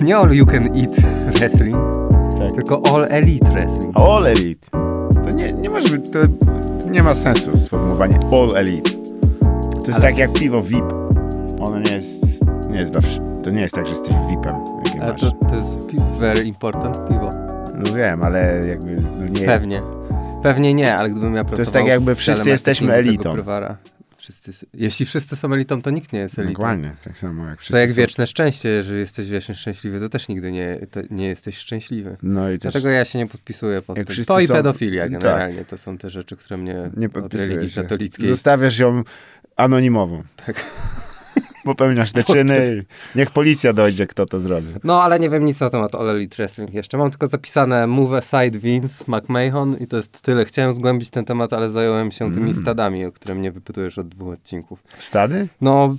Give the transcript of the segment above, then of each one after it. Nie All You Can Eat Wrestling, tak. Tylko All Elite Wrestling. All Elite. To nie może być, to nie ma sensu sformułowanie All Elite. To jest tak jak piwo VIP. Ono nie jest zawsze. To nie jest tak, że jesteś VIP-em. Ale to jest very important piwo. No wiem, ale jakby nie. Pewnie nie, ale gdybym ja pracował. To jest tak jakby wszyscy jesteśmy elitą. Jeśli wszyscy są elitą, to nikt nie jest elitą. Dokładnie, tak samo jak wszyscy. To jak wieczne szczęście, jeżeli jesteś wiecznie szczęśliwy, to też nigdy nie jesteś szczęśliwy. No i dlatego ja się nie podpisuję pod tym. To i pedofilia generalnie, tak. To są te rzeczy, które mnie nie od religii katolickiej... Zostawiasz ją anonimową. Tak. Popełniasz te czyny i niech policja dojdzie, kto to zrobi. No, ale nie wiem nic na temat All Elite Wrestling jeszcze. Mam tylko zapisane Move Aside Vince McMahon i to jest tyle. Chciałem zgłębić ten temat, ale zająłem się tymi stadami, o które mnie wypytujesz od 2 odcinków. Stady? No,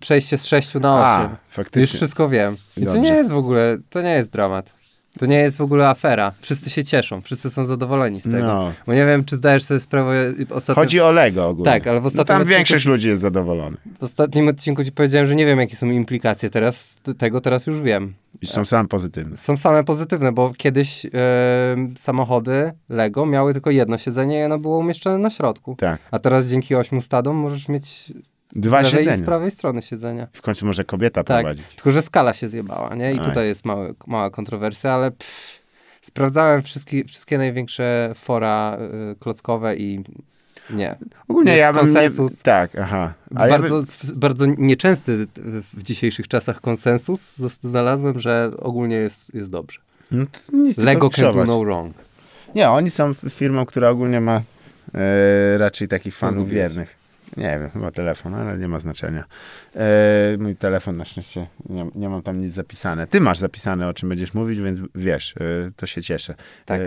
przejście z 6 na 8. Faktycznie. Już wszystko wiem. I dobrze. To nie jest dramat. To nie jest w ogóle afera. Wszyscy się cieszą. Wszyscy są zadowoleni z tego. No. Bo nie wiem, czy zdajesz sobie sprawę... Chodzi o Lego ogólnie. Tak, ale w ostatnim tam odcinku... większość ludzi jest zadowolona. W ostatnim odcinku ci powiedziałem, że nie wiem, jakie są implikacje teraz. Tego teraz już wiem. I są same pozytywne. Są same pozytywne, bo kiedyś samochody Lego miały tylko jedno siedzenie i ono było umieszczone na środku. Tak. A teraz dzięki 8 stadom możesz mieć... 2 z lewej i z prawej strony siedzenia. W końcu może kobieta prowadzić. Tylko że skala się zjebała, nie? I tutaj jest mała kontrowersja, ale sprawdzałem wszystkie największe fora klockowe i nie. Ogólnie ja bym konsensus. Bardzo nieczęsty w dzisiejszych czasach konsensus znalazłem, że ogólnie jest dobrze. No Lego can do no wrong. Nie, oni są firmą, która ogólnie ma raczej takich fanów wiernych. Nie wiem, chyba telefon, ale nie ma znaczenia. Mój telefon na szczęście, nie mam tam nic zapisane. Ty masz zapisane, o czym będziesz mówić, więc wiesz, to się cieszę. Tak.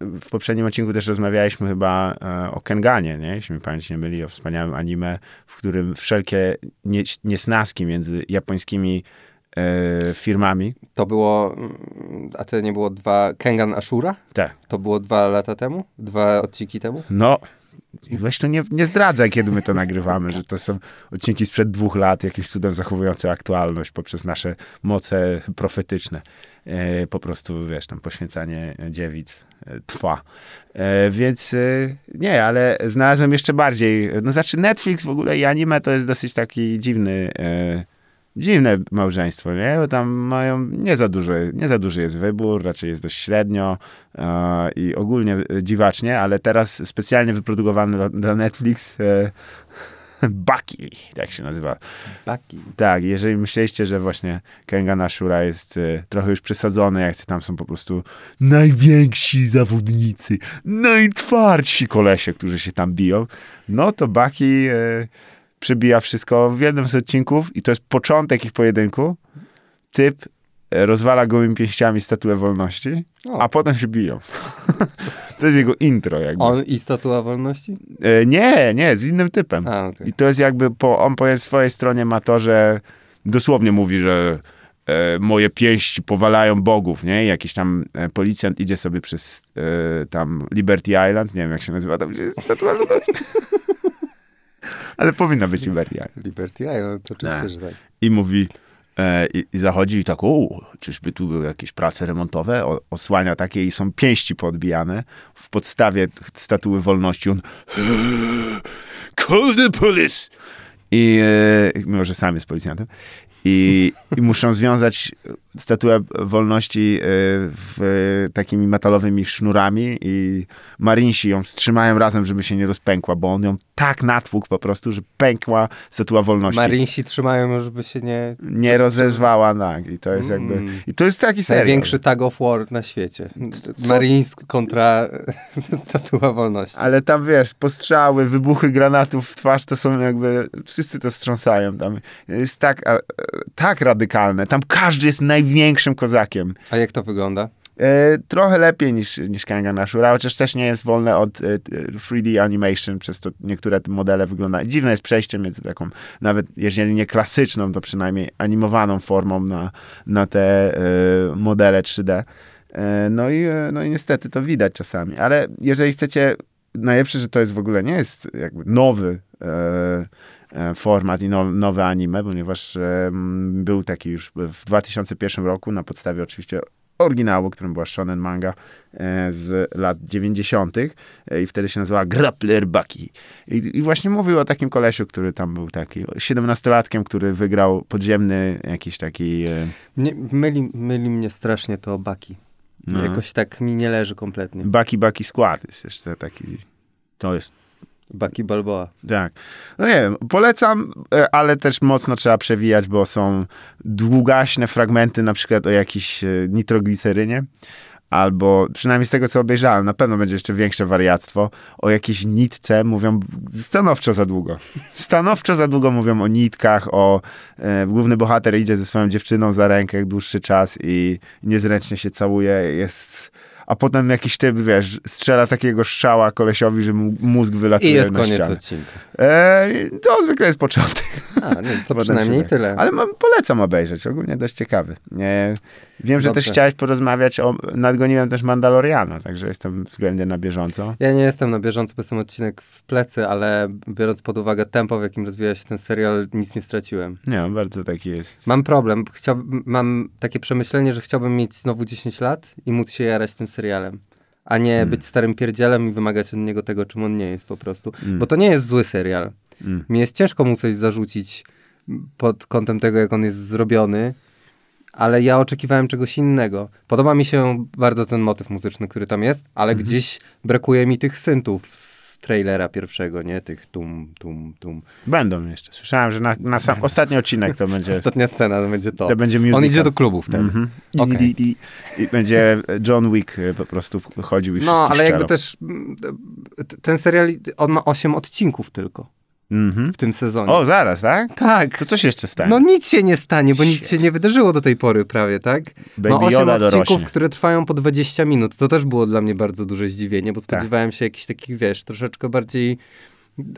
W poprzednim odcinku też rozmawialiśmy chyba o Kenganie, nie? Jeśli mi pamięć nie myli, o wspaniałym anime, w którym wszelkie niesnaski między japońskimi firmami. To było, a to nie było Kengan Ashura? Tak. To było 2 lata temu? 2 odcinki temu? No. I weź to nie zdradzaj, kiedy my to nagrywamy, że to są odcinki sprzed 2 lat, jakimś cudem zachowujące aktualność poprzez nasze moce profetyczne. Po prostu, wiesz, tam poświęcanie dziewic trwa. Więc nie, ale znalazłem jeszcze bardziej, no znaczy Netflix w ogóle i anime to jest dosyć taki dziwne małżeństwo, nie? Bo tam mają nie za duży jest wybór, raczej jest dość średnio i ogólnie dziwacznie, ale teraz specjalnie wyprodukowany dla Netflix Baki, tak się nazywa. Baki. Tak, jeżeli myśleliście, że właśnie Kengan Ashura jest trochę już przesadzony, jak tam są po prostu najwięksi zawodnicy, najtwardsi kolesie, którzy się tam biją, no to Baki... przebija wszystko w jednym z odcinków i to jest początek ich pojedynku. Typ rozwala gołymi pięściami Statuę Wolności, a potem się biją. To jest jego intro jakby. On i Statua Wolności? Nie, z innym typem. Okay. I to jest jakby, on po swojej stronie ma to, że dosłownie mówi, że moje pięści powalają bogów, nie? I jakiś tam policjant idzie sobie przez tam Liberty Island, nie wiem jak się nazywa tam, gdzie jest Statua Wolności. Ale powinna być Liberty Island. Liberty Island, oczywiście, że tak. I mówi, i zachodzi i tak, czyżby tu były jakieś prace remontowe? Osłania takie i są pięści podbijane w podstawie Statuły Wolności. On call the police! I mimo, że sam jest policjantem. I muszą związać Statuę Wolności takimi metalowymi sznurami i marinsi ją wstrzymają razem, żeby się nie rozpękła, bo on ją tak natłukł po prostu, że pękła Statua Wolności. Marinsi trzymają ją, żeby się nie rozerwała, tak. I to jest jakby... I to jest taki serial. Największy tag of war na świecie. Marines kontra Statua Wolności. Ale tam, wiesz, postrzały, wybuchy granatów w twarz, to są jakby... Wszyscy to strząsają tam. Jest tak radykalne. Tam każdy jest największym kozakiem. A jak to wygląda? Trochę lepiej niż Kengan Ashura, chociaż też nie jest wolne od 3D animation, przez to niektóre te modele wyglądają. Dziwne jest przejście między taką, nawet jeżeli nie klasyczną, to przynajmniej animowaną formą na te modele 3D. No i niestety to widać czasami. Ale jeżeli chcecie, najlepsze, że to jest w ogóle nie jest jakby nowy format i nowe anime, ponieważ był taki już w 2001 roku, na podstawie oczywiście oryginału, którym była shonen manga z lat 90. I wtedy się nazywała Grappler Baki. I właśnie mówił o takim kolesiu, który tam był taki 17-latkiem, który wygrał podziemny jakiś taki... Myli mnie strasznie to Baki. No. Jakoś tak mi nie leży kompletnie. Baki skład jest jeszcze taki... To jest... Baki Balboa. Tak. No nie wiem, polecam, ale też mocno trzeba przewijać, bo są długaśne fragmenty, na przykład o jakiejś nitroglicerynie, albo przynajmniej z tego, co obejrzałem, na pewno będzie jeszcze większe wariactwo, o jakiejś nitce mówią stanowczo za długo. Stanowczo za długo mówią o nitkach, o... główny bohater idzie ze swoją dziewczyną za rękę dłuższy czas i niezręcznie się całuje, jest... A potem jakiś typ, wiesz, strzela takiego strzała kolesiowi, że mu mózg wylatuje na ścianę. I jest koniec odcinka. To zwykle jest początek. No to przynajmniej tyle. Ale polecam obejrzeć, ogólnie dość ciekawy. Wiem, że też chciałeś porozmawiać o... Nadgoniłem też Mandaloriana, także jestem względnie na bieżąco. Ja nie jestem na bieżąco, bo jestem odcinek w plecy, ale biorąc pod uwagę tempo, w jakim rozwija się ten serial, nic nie straciłem. Nie, bardzo taki jest. Mam problem. Mam takie przemyślenie, że chciałbym mieć znowu 10 lat i móc się jarać tym serialem, a nie być starym pierdzielem i wymagać od niego tego, czym on nie jest po prostu. Bo to nie jest zły serial. Mi jest ciężko mu coś zarzucić pod kątem tego, jak on jest zrobiony, ale ja oczekiwałem czegoś innego. Podoba mi się bardzo ten motyw muzyczny, który tam jest, ale gdzieś brakuje mi tych syntów z trailera pierwszego, nie? Tych tum. Będą jeszcze. Słyszałem, że na sam ostatni odcinek to będzie... Ostatnia scena to będzie to. To będzie musical. On idzie do klubu wtedy. Okay. I będzie John Wick po prostu chodził i wszystko szczerał. No, ale jakby też ten serial, on ma 8 odcinków tylko. W tym sezonie. O, zaraz, tak? Tak. To coś jeszcze stanie? No nic się nie stanie, bo nic się nie wydarzyło do tej pory prawie, tak? Ma 8 odcinków, które trwają po 20 minut. To też było dla mnie bardzo duże zdziwienie, bo spodziewałem się jakichś takich, wiesz, troszeczkę bardziej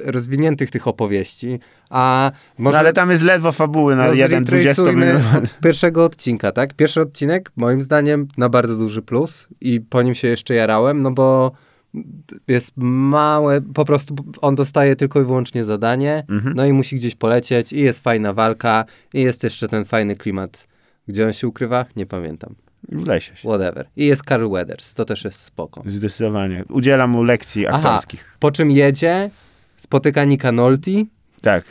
rozwiniętych tych opowieści. A może... No ale tam jest ledwo fabuły na 1,20 minut. Od pierwszego odcinka, tak? Pierwszy odcinek, moim zdaniem, na bardzo duży plus i po nim się jeszcze jarałem, no bo jest małe, po prostu on dostaje tylko i wyłącznie zadanie, no i musi gdzieś polecieć i jest fajna walka i jest jeszcze ten fajny klimat. Gdzie on się ukrywa? Nie pamiętam. W lesie się. Whatever. I jest Carl Weathers, to też jest spoko. Zdecydowanie. Udziela mu lekcji aktorskich. Po czym jedzie, spotyka Nicka Nolte. Tak.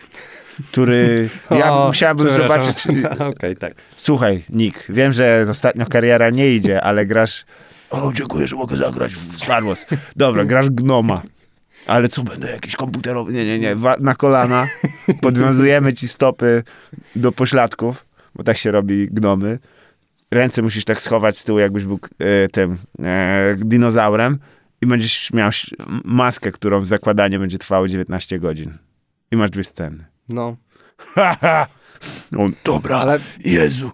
Który... musiałbym zobaczyć... Okej, tak. Słuchaj, Nick, wiem, że ostatnio kariera nie idzie, ale grasz... O, dziękuję, że mogę zagrać w Star Wars. Dobra, grasz gnoma. Ale co, będę jakiś komputerowy? Nie. Na kolana podwiązujemy ci stopy do pośladków, bo tak się robi gnomy. Ręce musisz tak schować z tyłu, jakbyś był dinozaurem i będziesz miał maskę, którą zakładanie będzie trwało 19 godzin. I masz 2 sceny. No. On, dobra, ale... Jezu.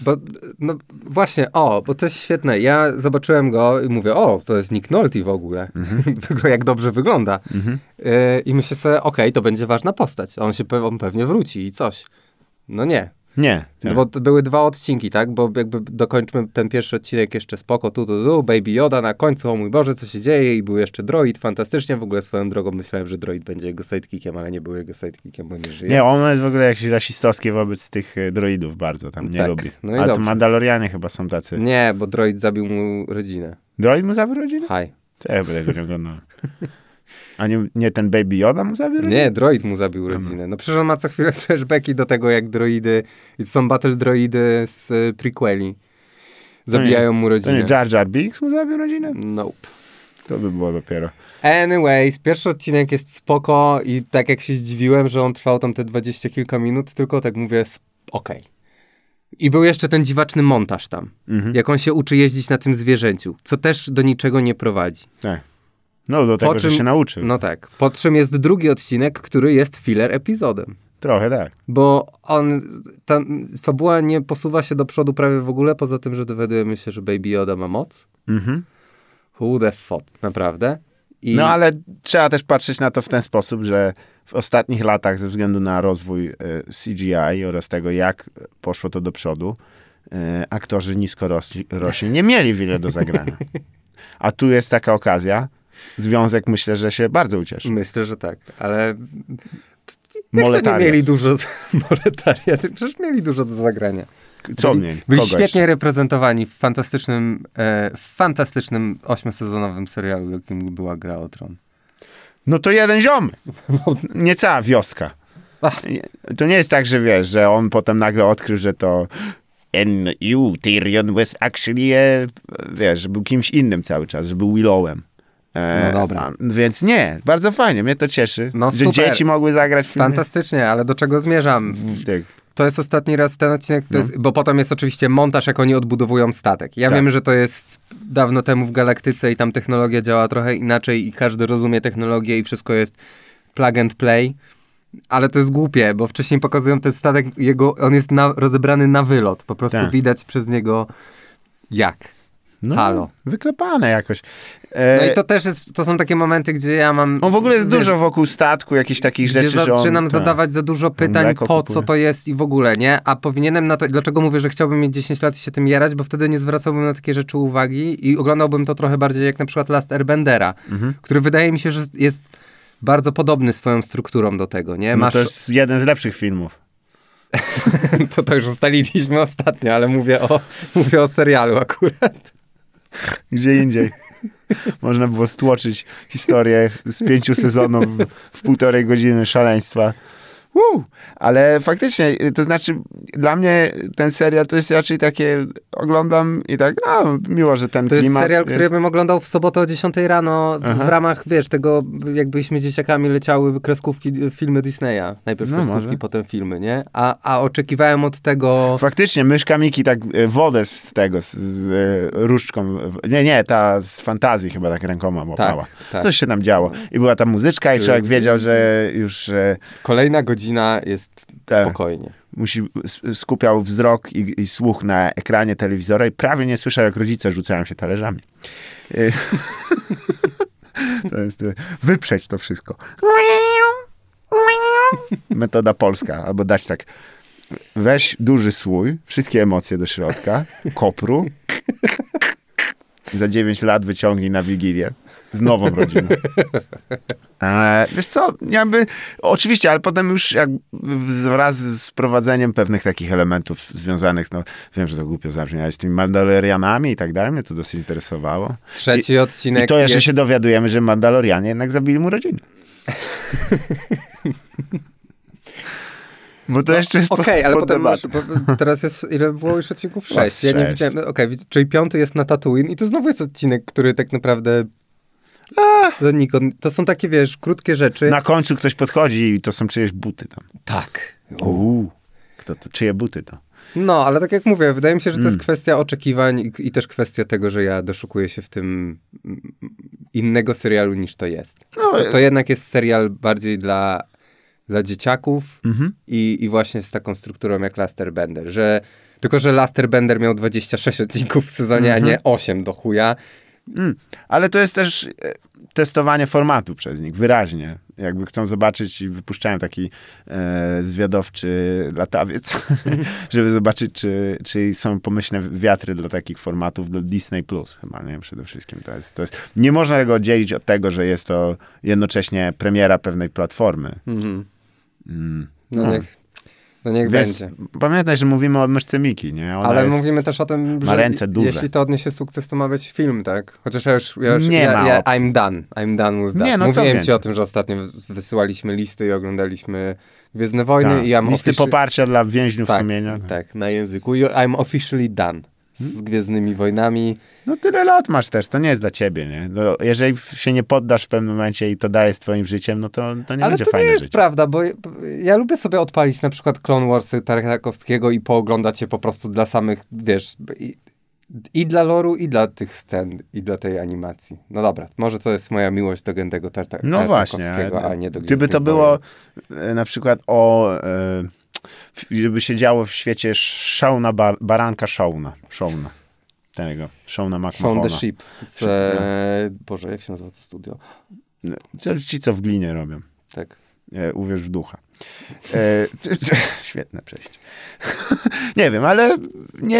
Bo, no właśnie, bo to jest świetne. Ja zobaczyłem go i mówię, to jest Nick Nolte w ogóle. Jak dobrze wygląda. I myślę sobie, to będzie ważna postać. On pewnie wróci i coś. No nie. Nie. Tak. No bo były 2 odcinki, tak? Bo jakby dokończmy ten pierwszy odcinek jeszcze spoko, Baby Yoda na końcu, o mój Boże, co się dzieje, i był jeszcze droid, fantastycznie, w ogóle swoją drogą myślałem, że droid będzie jego sidekickiem, ale nie był jego sidekickiem, bo nie żyje. Nie, on jest w ogóle jakieś rasistowskie wobec tych droidów bardzo, tam nie lubi. No ale dobrze. To Mandalorianie chyba są tacy. Nie, bo droid zabił mu rodzinę. Droid mu zabił rodzinę? To ja będę go oglądał. A nie ten Baby Yoda mu zabił rodzinę? Nie, droid mu zabił rodzinę. No przecież on ma co chwilę flashbacki do tego, jak droidy, są battle droidy z prequeli. Zabijają mu rodzinę. To nie Jar Jar Binks mu zabił rodzinę? Nope. To by było dopiero. Anyways, pierwszy odcinek jest spoko i tak jak się zdziwiłem, że on trwał tam te 20 kilka minut, tylko tak mówię, okej. I był jeszcze ten dziwaczny montaż tam. Jak on się uczy jeździć na tym zwierzęciu, co też do niczego nie prowadzi. Tak. No, do tego, że się nauczył. No tak. Po czym jest drugi odcinek, który jest filler epizodem. Trochę tak. Bo ta fabuła nie posuwa się do przodu prawie w ogóle, poza tym, że dowiadujemy się, że Baby Yoda ma moc. Who the fuck, naprawdę. No, ale trzeba też patrzeć na to w ten sposób, że w ostatnich latach, ze względu na rozwój CGI oraz tego, jak poszło to do przodu, aktorzy nisko rośli nie mieli wiele do zagrania. A tu jest taka okazja. Związek myślę, że się bardzo ucieszy. Myślę, że tak, ale Moletaria. Mieli dużo moletaria, przecież mieli dużo do zagrania. Co mniej? Byli świetnie reprezentowani w fantastycznym 8-sezonowym serialu, jakim była Gra o Tron. No to jeden ziom. Nie cała wioska. To nie jest tak, że wiesz, że on potem nagle odkrył, że to and you, Tyrion was actually wiesz, że był kimś innym cały czas, że był Willowem. No dobra. Więc nie, bardzo fajnie, mnie to cieszy, no że super. Dzieci mogły zagrać w filmie. Fantastycznie, ale do czego zmierzam? Tak. To jest ostatni raz ten odcinek, to jest, bo potem jest oczywiście montaż, jak oni odbudowują statek. Ja wiem, że to jest dawno temu w galaktyce i tam technologia działa trochę inaczej i każdy rozumie technologię i wszystko jest plug and play, ale to jest głupie, bo wcześniej pokazują ten statek, on jest rozebrany na wylot, po prostu widać przez niego halo. Wyklepane jakoś. No i to też jest, to są takie momenty, gdzie ja mam... On w ogóle jest dużo wokół statku, jakichś takich rzeczy, że on... zaczynam zadawać za dużo pytań, po co to jest i w ogóle, nie? A powinienem na to... Dlaczego mówię, że chciałbym mieć 10 lat i się tym jarać? Bo wtedy nie zwracałbym na takie rzeczy uwagi i oglądałbym to trochę bardziej jak na przykład Last Airbendera, który wydaje mi się, że jest bardzo podobny swoją strukturą do tego, nie? Masz... No to jest jeden z lepszych filmów. to już ustaliliśmy ostatnio, ale mówię o serialu akurat. Gdzie indziej. Można było stłoczyć historię z 5 sezonów w 1,5 godziny szaleństwa. Ale faktycznie, to znaczy dla mnie ten serial to jest raczej takie, oglądam i tak, miło, że ten klimat... To jest serial, który ja bym oglądał w sobotę o 10 rano w ramach, wiesz, tego jakbyśmy dzieciakami leciały kreskówki, filmy Disneya. Najpierw kreskówki, potem filmy, nie? A oczekiwałem od tego... Faktycznie, Myszka Miki tak wodę z tego, z różdżką, nie, ta z fantazji chyba tak rękoma łapała. Tak. Coś się tam działo. I była ta muzyczka i człowiek wiedział, że już... Kolejna godzina jest spokojnie. Skupiał wzrok i słuch na ekranie telewizora i prawie nie słyszał, jak rodzice rzucają się talerzami. To jest wyprzeć to wszystko. Metoda polska. Albo dać tak. Weź duży słój, wszystkie emocje do środka, kopru. Za 9 lat wyciągnij na Wigilię. Z nową rodziną. Wiesz co, jakby, oczywiście, ale potem już jak wraz z prowadzeniem pewnych takich elementów związanych, wiem, że to głupio zabrzmi, ale z tymi Mandalorianami i tak dalej, mnie to dosyć interesowało. Trzeci odcinek. I to jeszcze się dowiadujemy, że Mandalorianie jednak zabili mu rodzinę. Bo to jeszcze jest ale potem teraz jest, ile było już odcinków? 6. Ja nie widziałem, czyli 5 jest na Tatooine i to znowu jest odcinek, który tak naprawdę... To są takie, wiesz, krótkie rzeczy. Na końcu ktoś podchodzi i to są czyjeś buty tam. Tak. Czyje buty to? No, ale tak jak mówię, wydaje mi się, że to jest kwestia oczekiwań i też kwestia tego, że ja doszukuję się w tym innego serialu niż to jest. To jednak jest serial bardziej dla dzieciaków i właśnie z taką strukturą jak Last Airbender. Tylko, że Last Airbender miał 26 odcinków w sezonie, a nie 8 do chuja. Ale to jest też testowanie formatu przez nich, wyraźnie. Jakby chcą zobaczyć i wypuszczają taki zwiadowczy latawiec, żeby zobaczyć, czy są pomyślne wiatry dla takich formatów, dla Disney+. Chyba, nie wiem, przede wszystkim. To jest, nie można tego oddzielić od tego, że jest to jednocześnie premiera pewnej platformy. Niech będzie. Pamiętaj, że mówimy o Myszce Miki, nie? Mówimy też o tym, że jeśli to odniesie sukces, to ma być film, tak? Chociaż ja już I'm done with that. Nie, Mówiłem ci o tym, że ostatnio wysyłaliśmy listy i oglądaliśmy Gwiezdne Wojny. Tak. Listy poparcia dla więźniów sumienia. Tak, na języku. I'm officially done z Gwiezdnymi Wojnami. No tyle lat masz też, to nie jest dla ciebie, nie? No, jeżeli się nie poddasz w pewnym momencie i to daje z twoim życiem, no to nie będzie fajne życie. Ale to nie jest prawda, bo ja lubię sobie odpalić na przykład Clone Warsy Tartakowskiego i pooglądać je po prostu dla samych, wiesz, i dla loru, i dla tych scen, i dla tej animacji. No dobra, może to jest moja miłość do Gendego Tartakowskiego, a nie do Gwiezdnych Wojen. Gdyby to było na przykład gdyby się działo w świecie Shauna, baranka Shauna. Shaun the Sheep. Boże, jak się nazywa to studio? Ci, co w glinie robią. Tak. Uwierz w ducha. Świetne przejście. Nie wiem, ale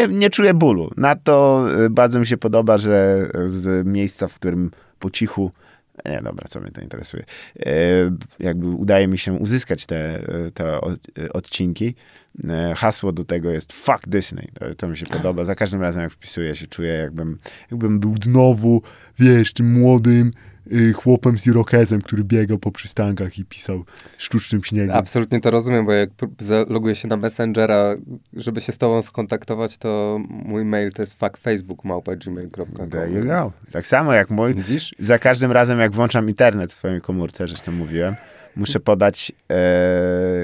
nie czuję bólu. Na to bardzo mi się podoba, że z miejsca, w którym po cichu Nie, dobra, co mnie to interesuje. Jakby udaje mi się uzyskać te odcinki. Hasło do tego jest Fuck Disney. To mi się podoba. Za każdym razem, jak wpisuję, się czuję, jakbym był znowu, wiesz, tym młodym chłopem z irokezem, który biegał po przystankach i pisał sztucznym śniegiem. Absolutnie to rozumiem, bo jak loguję się na Messengera, żeby się z tobą skontaktować, to mój mail to jest fuckfacebook@gmail.com. There you go. Tak samo jak mój. Widzisz? Za każdym razem, jak włączam internet w swojej komórce, żeś to mówiłem, muszę podać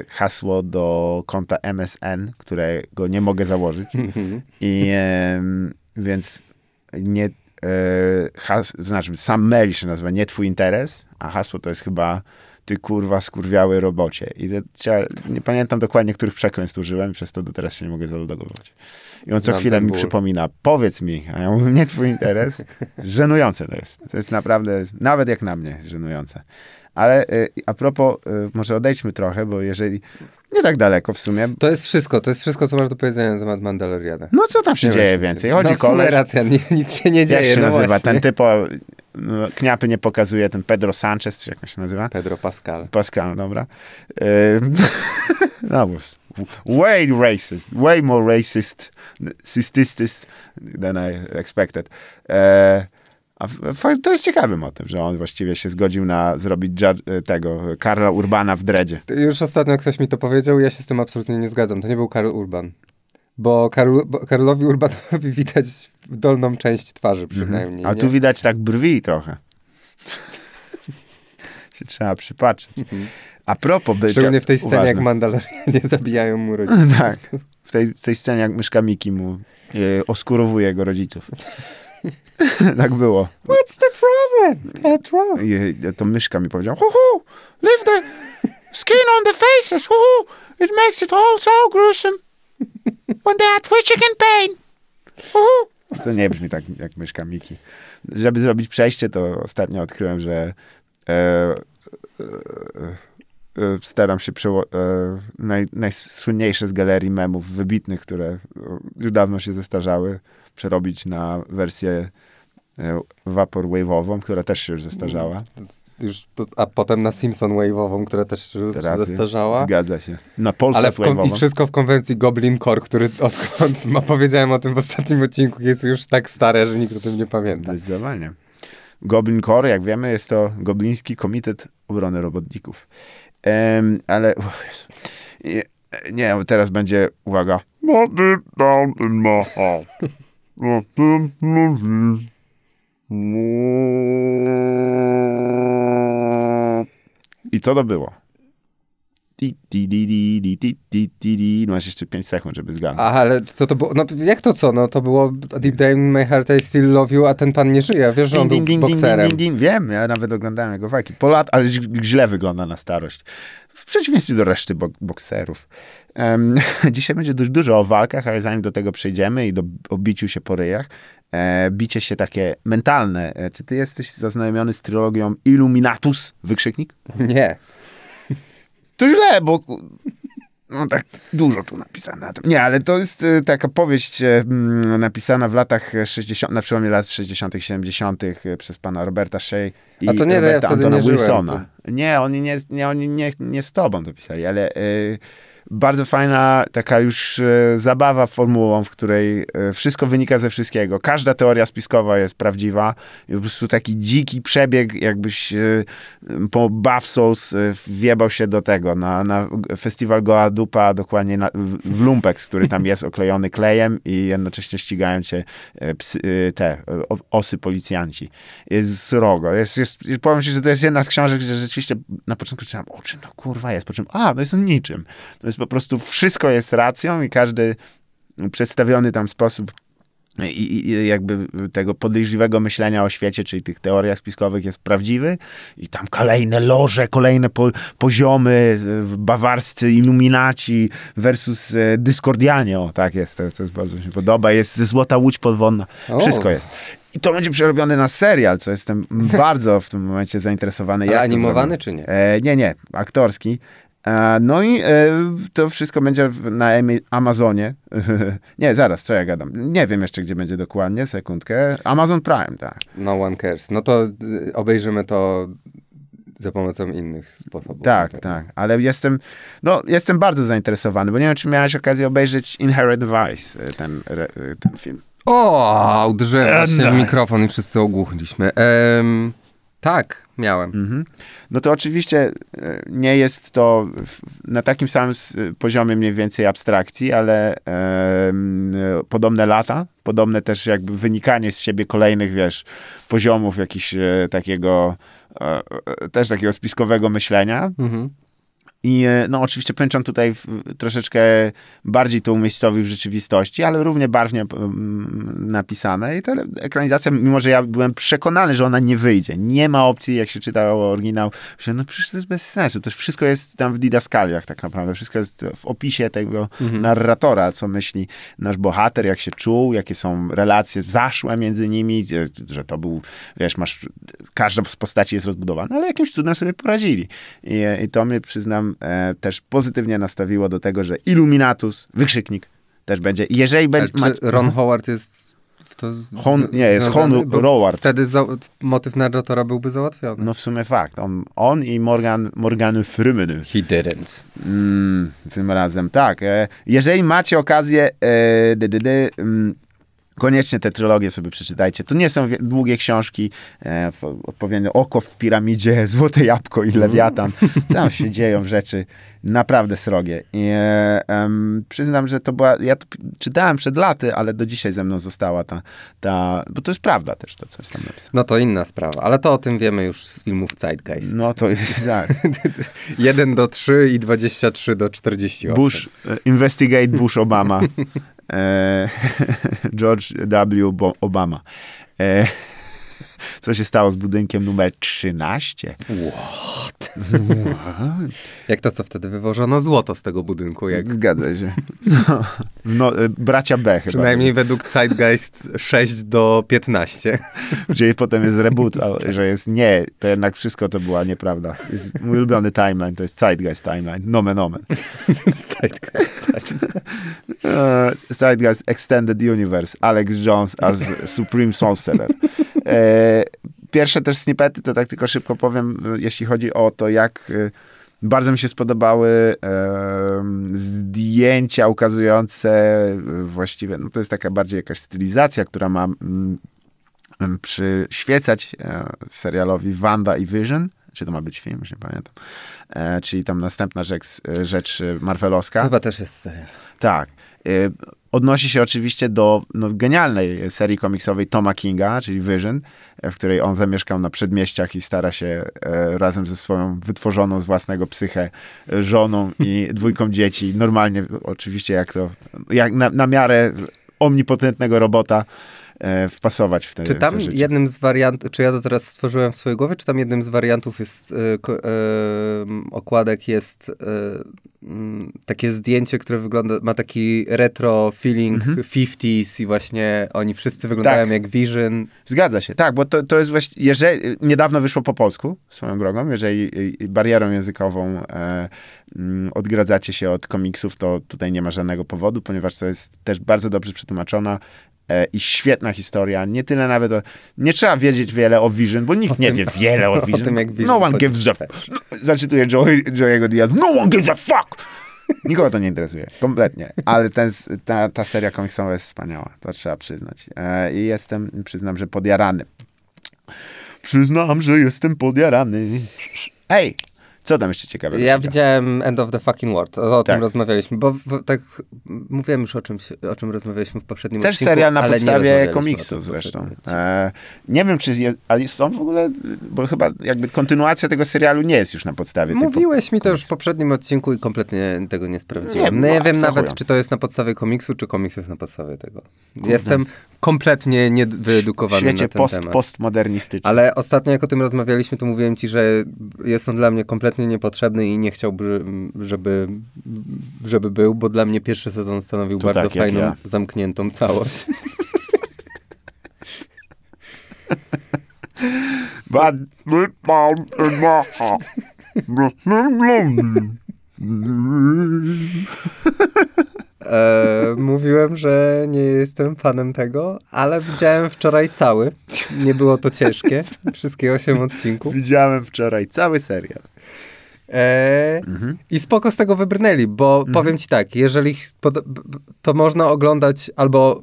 hasło do konta MSN, którego nie mogę założyć. I więc nie... znaczy, sam mail się nazywa nie twój interes, a hasło to jest chyba ty kurwa skurwiały robocie. I nie pamiętam dokładnie, których przekleństw użyłem, przez to do teraz się nie mogę zalogować. I on co chwilę mi przypomina, powiedz mi, a ja mówię, nie twój interes. Żenujące to jest. To jest naprawdę, nawet jak na mnie, żenujące. Ale a propos, może odejdźmy trochę, bo jeżeli... Nie tak daleko w sumie. To jest wszystko, co masz do powiedzenia na temat Mandaloriana. No co tam się dzieje więcej? Chodzi no w sumie racja, nic się nie dzieje. Jak się nazywa? Właśnie. Ten typ kniapy nie pokazuje, ten Pedro Sanchez, czy jak on się nazywa? Pedro Pascal. Pascal, dobra. No bo way more racist than I expected. To jest ciekawy motyw, że on właściwie się zgodził na zrobić tego Karla Urbana w dredzie. Już ostatnio ktoś mi to powiedział, ja się z tym absolutnie nie zgadzam. To nie był Karl Urban. Bo Karlowi Urbanowi widać dolną część twarzy przynajmniej. A tu widać tak brwi trochę. się trzeba przypatrzeć. A propos bycia... Szczególnie w tej scenie, uważnym. Jak Mandalorianie zabijają mu rodziców. Tak. W tej scenie, jak myszka Miki mu oskurowuje jego rodziców. Tak było. What's the problem, Pedro? To myszka mi powiedziała, ho, leave the skin on the faces, ho, it makes it all so gruesome. When they are twitching in pain. Ho. To nie brzmi tak jak myszka Miki. Żeby zrobić przejście, to ostatnio odkryłem, że staram się najsłynniejsze z galerii memów wybitnych, które już dawno się zestarzały, przerobić na wersję vaporwave'ową, która też się już zestarzała. A potem na Simpson wave'ową, która też się zestarzała. Zgadza się. Na Polsce wave'ową. I wszystko w konwencji Goblin Core, który odkąd opowiedziałem o tym w ostatnim odcinku, jest już tak stare, że nikt o tym nie pamięta. Zdecydowanie. Goblin Core, jak wiemy, jest to Gobliński Komitet Obrony Robotników. Ale... Nie, teraz będzie... Uwaga. Down in my heart. I co to było? Masz jeszcze 5 sekund, żeby zgadnąć. Aha, ale co to było? No, jak to co? No to było Deep Down in My Heart I Still Love You, a ten pan nie żyje. Wiesz, że on był bokserem. Wiem, ja nawet oglądałem jego walki. Po lat, ale źle wygląda na starość. W przeciwieństwie do reszty bokserów. Dzisiaj będzie dość dużo o walkach, ale zanim do tego przejdziemy i o biciu się po ryjach, bicie się takie mentalne. Czy ty jesteś zaznajomiony z trylogią Illuminatus? Wykrzyknik? Nie. To źle, bo... No tak dużo tu napisane. Nie, ale to jest taka powieść napisana w latach 60, na przełomie lat 60 70 przez pana Roberta Shea i Roberta Antona Wilsona. Nie, oni nie z tobą to pisali, ale bardzo fajna taka już zabawa formułą, w której wszystko wynika ze wszystkiego. Każda teoria spiskowa jest prawdziwa. I po prostu taki dziki przebieg, jakbyś po Buff Souls wjebał się do tego, na festiwal Goa Dupa, dokładnie w lumpeks, który tam jest oklejony klejem i jednocześnie ścigają cię osy policjanci. Jest srogo. Powiem ci, że to jest jedna z książek, że rzeczywiście na początku czytałem, o czym to kurwa jest, po czym, to jest o niczym. To jest po prostu wszystko jest racją i każdy przedstawiony tam sposób i jakby tego podejrzliwego myślenia o świecie, czyli tych teoriach spiskowych jest prawdziwy i tam kolejne loże, kolejne poziomy, bawarscy iluminaci versus dyskordianie, o tak jest, to jest bardzo mi się podoba, jest złota łódź podwodna, wszystko jest. I to będzie przerobione na serial, co jestem bardzo w tym momencie zainteresowany. Ale animowany czy nie? Nie, aktorski. No i to wszystko będzie na Amazonie. Nie, zaraz, co ja gadam. Nie wiem jeszcze, gdzie będzie dokładnie, sekundkę. Amazon Prime, tak. No one cares. No to obejrzymy to za pomocą innych sposobów. Tak, tak. Ale jestem bardzo zainteresowany, bo nie wiem, czy miałeś okazję obejrzeć Inherent Vice, ten film. O, uderzyłem się w mikrofon i wszyscy ogłuchliśmy. Tak, miałem. Mhm. No to oczywiście nie jest to na takim samym poziomie mniej więcej abstrakcji, ale podobne lata, podobne też jakby wynikanie z siebie kolejnych, poziomów jakichś takiego spiskowego myślenia. Mhm. I no oczywiście pęczam tutaj troszeczkę bardziej to umiejscowi w rzeczywistości, ale równie barwnie napisane. I ta ekranizacja, mimo że ja byłem przekonany, że ona nie wyjdzie. Nie ma opcji, jak się czytało oryginał. Myślałem, no przecież to jest bez sensu. To wszystko jest tam w didaskaliach tak naprawdę. Wszystko jest w opisie tego narratora, co myśli nasz bohater, jak się czuł, jakie są relacje zaszłe między nimi, że to był, każda z postaci jest rozbudowana, ale jakimś cudem sobie poradzili. I to mnie, przyznam, też pozytywnie nastawiło do tego, że Illuminatus, wykrzyknik, też będzie. Jeżeli będzie... Ron Howard jest w to... Howard. Wtedy motyw narratora byłby załatwiony. No w sumie fakt. On i Morgan Freeman. He didn't. Tym razem tak. Jeżeli macie okazję... koniecznie te trylogie sobie przeczytajcie. To nie są długie książki, odpowiednio Oko w piramidzie, Złote Jabłko i Lewiatan. Tam się dzieją rzeczy naprawdę srogie. I, przyznam, że to była... Ja to czytałem przed laty, ale do dzisiaj ze mną została ta... Bo to jest prawda też, to co jest tam napisane. No to inna sprawa, ale to o tym wiemy już z filmów Zeitgeist. No to jest tak. 1-3 i 23-48. Bush, Investigate Bush Obama. George W. Obama. Co się stało z budynkiem numer 13? What? Jak to, co wtedy wywożono złoto z tego budynku. Zgadza się. Bracia B chyba. Przynajmniej według Zeitgeist 6-15. Czyli potem jest reboot, że jest nie. To jednak wszystko to była nieprawda. Jest mój ulubiony timeline, to jest Zeitgeist timeline. Nomen omen. Zeitgeist Extended Universe. Alex Jones as Supreme Sorcerer. Pierwsze też snippety, to tak tylko szybko powiem, jeśli chodzi o to, jak bardzo mi się spodobały zdjęcia ukazujące właściwie, no to jest taka bardziej jakaś stylizacja, która ma przyświecać serialowi Wanda i Vision. Czy to ma być film? Już nie pamiętam. Czyli tam następna rzecz marvelowska. Chyba też jest serial. Tak. Odnosi się oczywiście do genialnej serii komiksowej Toma Kinga, czyli Vision, w której on zamieszkał na przedmieściach i stara się razem ze swoją wytworzoną z własnego psyche żoną i dwójką dzieci, normalnie oczywiście jak na miarę omnipotentnego robota, wpasować w te życie. Czy tam jednym z wariantów, czy ja to teraz stworzyłem w swojej głowie, czy tam jednym z wariantów jest okładek jest takie zdjęcie, które wygląda, ma taki retro feeling 50s i właśnie oni wszyscy wyglądają jak Vision. Zgadza się, tak, bo to jest właśnie, jeżeli niedawno wyszło po polsku, swoją drogą, jeżeli barierą językową odgradzacie się od komiksów, to tutaj nie ma żadnego powodu, ponieważ to jest też bardzo dobrze przetłumaczona i świetna historia, nie tyle nawet nie trzeba wiedzieć wiele o Vision, bo nikt nie wie wiele o Vision. O tym, jak Vision no one gives a fuck. Zacytuję Joey'ego Diaz. No one gives a fuck! Nikogo to nie interesuje. Kompletnie. Ale ta seria komiksowa jest wspaniała. To trzeba przyznać. I przyznam, że podjarany. Przyznam, że jestem podjarany. Ej! Co tam jeszcze ciekawego? Ja widziałem End of the Fucking World. O tym rozmawialiśmy, bo tak mówiłem już o czym rozmawialiśmy w poprzednim odcinku. Też serial na podstawie komiksu zresztą. Nie wiem, ale są w ogóle, bo chyba jakby kontynuacja tego serialu nie jest już na podstawie. Mówiłeś mi to już w poprzednim odcinku i kompletnie tego nie sprawdziłem. Nie wiem nawet, czy to jest na podstawie komiksu, czy komiks jest na podstawie tego. Jestem kompletnie niewyedukowany na ten temat. Postmodernistyczny. Ale ostatnio, jak o tym rozmawialiśmy, to mówiłem ci, że jest on dla mnie kompletnie niepotrzebny i nie chciałbym, żeby był, bo dla mnie pierwszy sezon stanowił to bardzo fajną, zamkniętą całość. Mówiłem, że nie jestem fanem tego, ale widziałem wczoraj cały. Nie było to ciężkie. Wszystkie 8 odcinków. Widziałem wczoraj cały serial. I spoko z tego wybrnęli, bo powiem ci tak, jeżeli to można oglądać, albo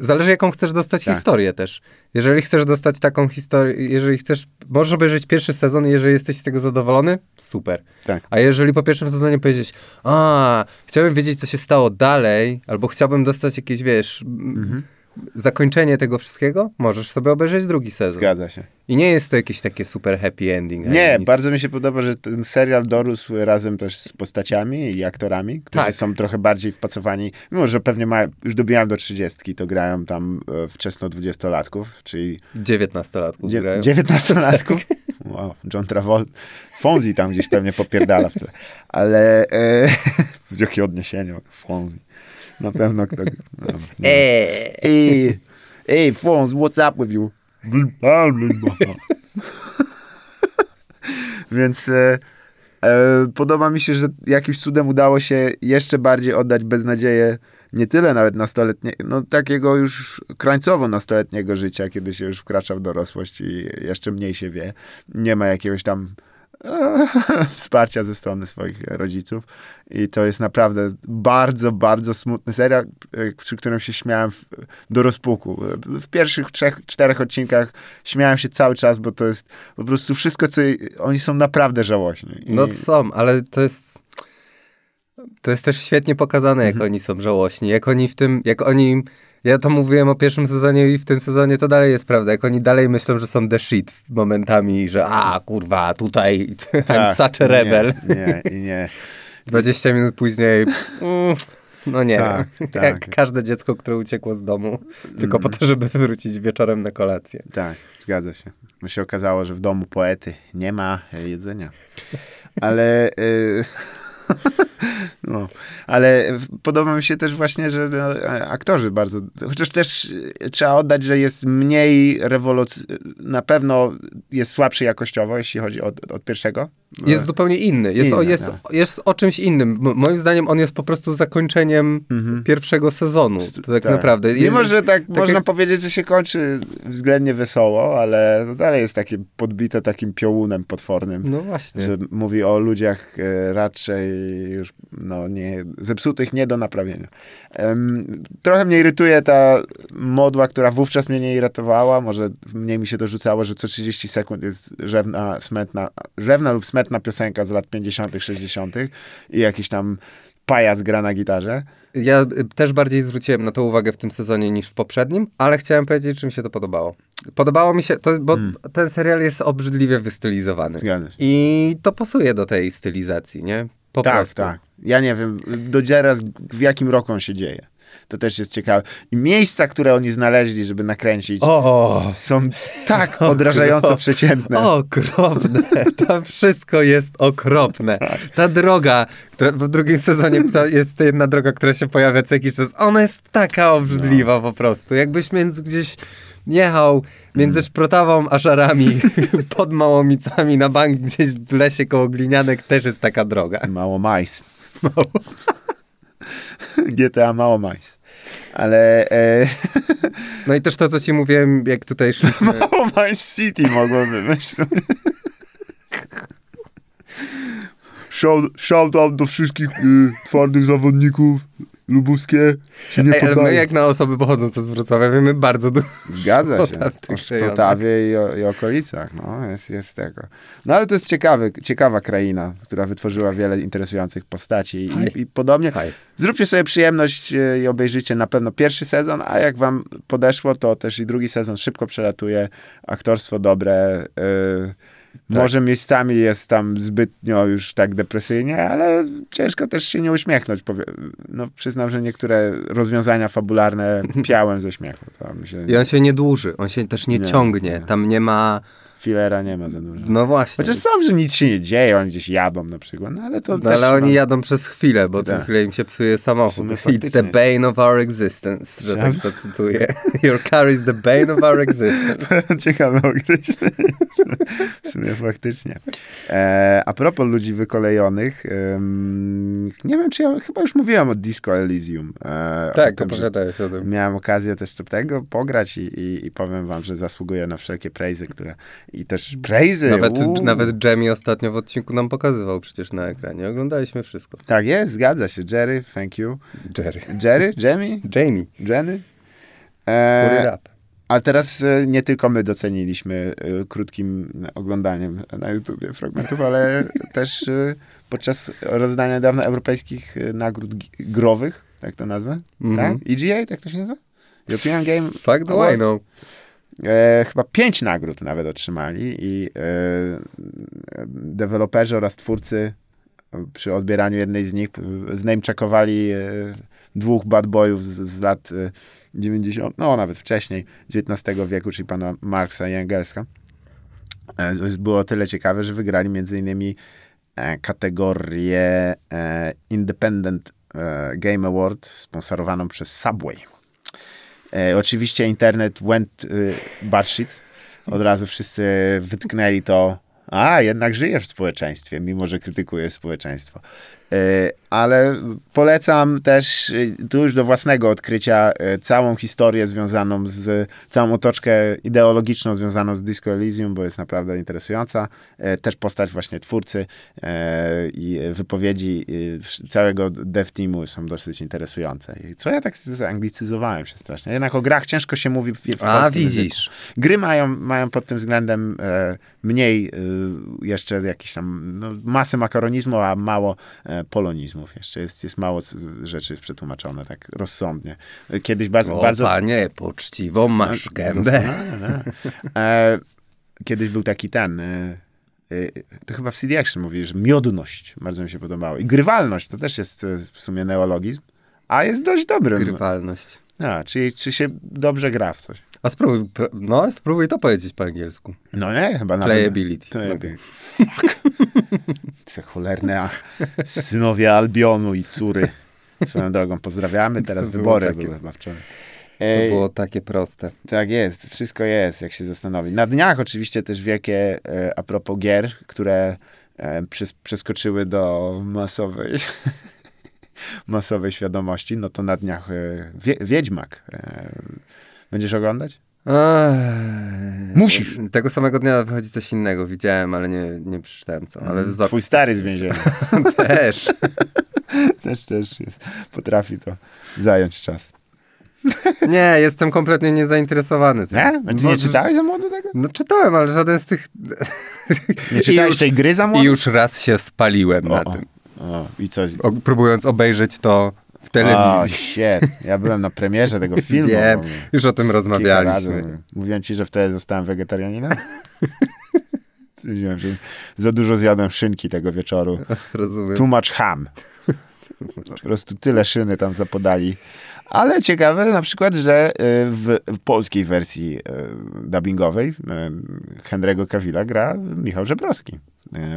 zależy jaką chcesz dostać historię też. Jeżeli chcesz dostać taką historię, jeżeli chcesz, możesz obejrzeć pierwszy sezon i jeżeli jesteś z tego zadowolony, super. Tak. A jeżeli po pierwszym sezonie powiedzieć, chciałbym wiedzieć co się stało dalej, albo chciałbym dostać jakieś, zakończenie tego wszystkiego, możesz sobie obejrzeć drugi sezon. Zgadza się. I nie jest to jakieś takie super happy ending. Nie, bardzo mi się podoba, że ten serial dorósł razem też z postaciami i aktorami, którzy są trochę bardziej wpasowani, mimo że pewnie już dobijają do 30, to grają tam wczesno 20-latków, czyli... 19-latków grają. 19-latków? Tak. Wow, John Travolta. Fonzie tam gdzieś pewnie popierdala w tle. Ale... jakie odniesienie, Fonzie. Na pewno kto... Ej, Fonz, what's up with you? Więc podoba mi się, że jakimś cudem udało się jeszcze bardziej oddać beznadzieję, nie tyle nawet nastoletnie, no takiego już krańcowo nastoletniego życia, kiedy się już wkracza w dorosłość i jeszcze mniej się wie. Nie ma jakiegoś tam wsparcia ze strony swoich rodziców. I to jest naprawdę bardzo, bardzo smutny serial, przy którym się śmiałem do rozpuku. W pierwszych 3-4 odcinkach śmiałem się cały czas, bo to jest po prostu wszystko, co... Oni są naprawdę żałośni. No są, ale to jest... To jest też świetnie pokazane, jak oni są żałośni. Jak oni w tym... Jak oni... Ja to mówiłem o pierwszym sezonie i w tym sezonie to dalej jest prawda. Jak oni dalej myślą, że są the shit momentami, że kurwa, tutaj I'm such a rebel. Nie. 20 minut później no nie wiem. Tak. Jak każde dziecko, które uciekło z domu tylko po to, żeby wrócić wieczorem na kolację. Tak, zgadza się. Bo się okazało, że w domu poety nie ma jedzenia. Ale... No, ale podoba mi się też właśnie, że aktorzy bardzo, chociaż też trzeba oddać, że jest mniej na pewno jest słabszy jakościowo, jeśli chodzi od pierwszego. Jest zupełnie inny. Jest o czymś innym. Moim zdaniem on jest po prostu zakończeniem pierwszego sezonu. Tak naprawdę. Mimo, że można powiedzieć, że się kończy względnie wesoło, ale dalej jest takie podbite takim piołunem potwornym. No właśnie. Że mówi o ludziach raczej już zepsutych nie do naprawienia. Trochę mnie irytuje ta modła, która wówczas mnie nie irytowała. Może mniej mi się dorzucało, że co 30 sekund jest rzewna lub smetna piosenka z lat 50., 60. i jakiś tam pajac gra na gitarze. Ja też bardziej zwróciłem na to uwagę w tym sezonie niż w poprzednim, ale chciałem powiedzieć, czy mi się to podobało. Podobało mi się to, bo ten serial jest obrzydliwie wystylizowany. Zgadza się. I to pasuje do tej stylizacji, nie? Po prostu. Tak. Ja nie wiem, w jakim roku on się dzieje. To też jest ciekawe. I miejsca, które oni znaleźli, żeby nakręcić, są tak odrażająco przeciętne. Okropne. Tam wszystko jest okropne. Ta droga, która w drugim sezonie jest jedna droga, która się pojawia co jakiś czas. Ona jest taka obrzydliwa po prostu. Jakbyś gdzieś jechał między Szprotawą a Szarami, pod Małomicami na bank, gdzieś w lesie koło Glinianek też jest taka droga. Mało majs. GTA mało majs. Ale... No i też to, co ci mówiłem, jak tutaj szliśmy... Mało majs City mogłoby być. Shout out do wszystkich twardych zawodników. Lubuskie się nie poddaje. Ale my jak na osoby pochodzące z Wrocławia wiemy bardzo dużo. Zgadza się. O Szprotawie i okolicach. No, jest tego. No ale to jest ciekawa kraina, która wytworzyła wiele interesujących postaci i podobnie. Hi. Zróbcie sobie przyjemność i obejrzyjcie na pewno pierwszy sezon, a jak wam podeszło, to też i drugi sezon szybko przelatuje. Aktorstwo dobre. Może miejscami jest tam zbytnio już tak depresyjnie, ale ciężko też się nie uśmiechnąć. Przyznam, że niektóre rozwiązania fabularne piałem ze śmiechu. I on się nie dłuży, on się też nie ciągnie. Nie. Tam nie ma... Filera nie ma za dużo. No właśnie. Chociaż są, że nic się nie dzieje, oni gdzieś jadą na przykład, no ale to też... ale oni jadą przez chwilę, bo co chwilę im się psuje samochód. It's the bane of our existence, że tak to cytuję. Your car is the bane of our existence. Ciekawe określenie. W sumie faktycznie. A propos ludzi wykolejonych, nie wiem, czy ja chyba już mówiłem o Disco Elysium. Tak, to pogadałeś o tym. Miałem okazję też tego pograć i powiem wam, że zasługuje na wszelkie praise'y, które... I też praise'y! Nawet Jamie ostatnio w odcinku nam pokazywał przecież na ekranie. Oglądaliśmy wszystko. Tak jest, zgadza się. Jerry, thank you. Jerry? Jamie? Rap. A teraz nie tylko my doceniliśmy krótkim oglądaniem na YouTubie fragmentów, ale też podczas rozdania niedawno europejskich nagród growych, tak to nazwę? Mm-hmm. Tak? EGA, tak to się nazywa? European Game Fuck the Awards. No. Chyba 5 nagród nawet otrzymali i deweloperzy oraz twórcy przy odbieraniu jednej z nich znamecheckowali 2 bad boyów z lat 90, no nawet wcześniej, XIX wieku, czyli pana Marksa i Engelsa. Było tyle ciekawe, że wygrali między innymi kategorię Independent Game Award, sponsorowaną przez Subway. Oczywiście internet went batshit. Od razu wszyscy wytknęli to, jednak żyjesz w społeczeństwie, mimo że krytykujesz społeczeństwo. Ale polecam też tu już do własnego odkrycia całą historię związaną z, całą otoczkę ideologiczną związaną z Disco Elysium, bo jest naprawdę interesująca. Też postać właśnie twórcy i wypowiedzi całego dev teamu są dosyć interesujące. Co ja tak zanglicyzowałem się strasznie. Jednak o grach ciężko się mówi w polskim języku. Gry mają pod tym względem mniej jeszcze jakiś tam masę makaronizmu, a mało polonizmów. Jeszcze jest mało rzeczy przetłumaczone tak rozsądnie. Kiedyś bardzo... panie, poczciwą masz gębę. Kiedyś był taki to chyba w CD Action mówili, że miodność. Bardzo mi się podobało. I grywalność to też jest w sumie neologizm, a jest dość dobrym. Grywalność. Czy się dobrze gra w coś. A spróbuj to powiedzieć po angielsku. No nie, chyba nawet. Playability. Te cholerne synowie Albionu i córy. Swoją drogą pozdrawiamy. Teraz były chyba wczoraj. To było takie proste. Tak jest. Wszystko jest, jak się zastanowi. Na dniach oczywiście też wielkie a propos gier, które przeskoczyły do masowej świadomości. No to na dniach Wiedźmak. Będziesz oglądać? Musisz. Tego samego dnia wychodzi coś innego. Widziałem, ale nie przeczytałem co. Ale twój stary z więzienia. Też jest. Potrafi to zająć czas. Nie, jestem kompletnie niezainteresowany tym. Nie? A ty nie czytałeś za młodu tego? No czytałem, ale żaden z tych... Nie czytałeś tej gry za młodu? I już raz się spaliłem na tym. I co? Próbując obejrzeć to... w telewizji. Ja byłem na premierze tego filmu. Wiem, już o tym rozmawialiśmy. Mówiłem ci, że wtedy zostałem wegetarianinem? Widziałem, że za dużo zjadłem szynki tego wieczoru. Rozumiem. Too much ham. Po prostu tyle szyny tam zapodali. Ale ciekawe na przykład, że w polskiej wersji dubbingowej Henry'ego Cavilla gra Michał Żebrowski.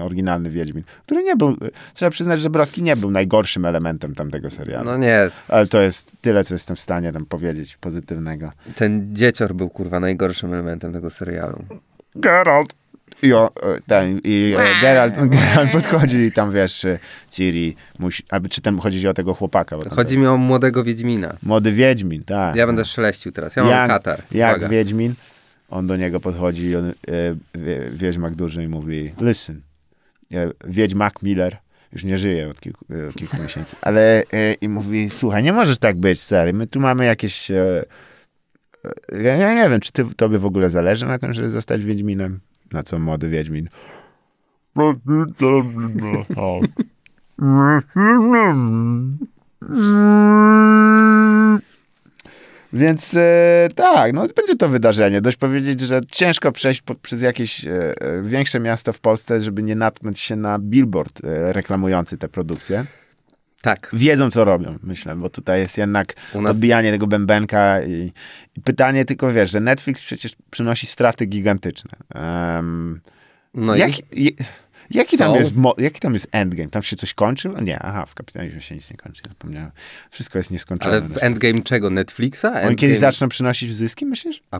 Oryginalny Wiedźmin, który nie był, trzeba przyznać, że Żebrowski nie był najgorszym elementem tamtego serialu. No nie. Ale to jest tyle, co jestem w stanie tam powiedzieć pozytywnego. Ten dziecior był, kurwa, najgorszym elementem tego serialu. Geralt! Geralt podchodzi i tam, wiesz, Ciri musi... Czy tam chodzi o tego chłopaka? Chodzi mi o młodego Wiedźmina. Młody Wiedźmin, tak. Ja będę szeleścił teraz. Ja mam katar. Jak Wiedźmin? On do niego podchodzi i on, Wiedźmak duży, i mówi: listen, Wiedźmak Miller już nie żyje od kilku miesięcy, ale i mówi: słuchaj, nie możesz tak być, stary, my tu mamy jakieś... ja nie wiem, czy tobie w ogóle zależy na tym, żeby zostać Wiedźminem? Na co młody Wiedźmin? Więc tak, będzie to wydarzenie. Dość powiedzieć, że ciężko przejść przez jakieś większe miasto w Polsce, żeby nie natknąć się na billboard reklamujący te produkcje. Tak. Wiedzą, co robią, myślę, bo tutaj jest jednak odbijanie tego bębenka i pytanie tylko, wiesz, że Netflix przecież przynosi straty gigantyczne. Jaki tam jest endgame? Tam się coś kończy? Nie, w kapitalizmie się nic nie kończy, zapomniałem. Wszystko jest nieskończone. Ale w endgame czego? Netflixa? Oni kiedyś zaczną przynosić zyski, myślisz? A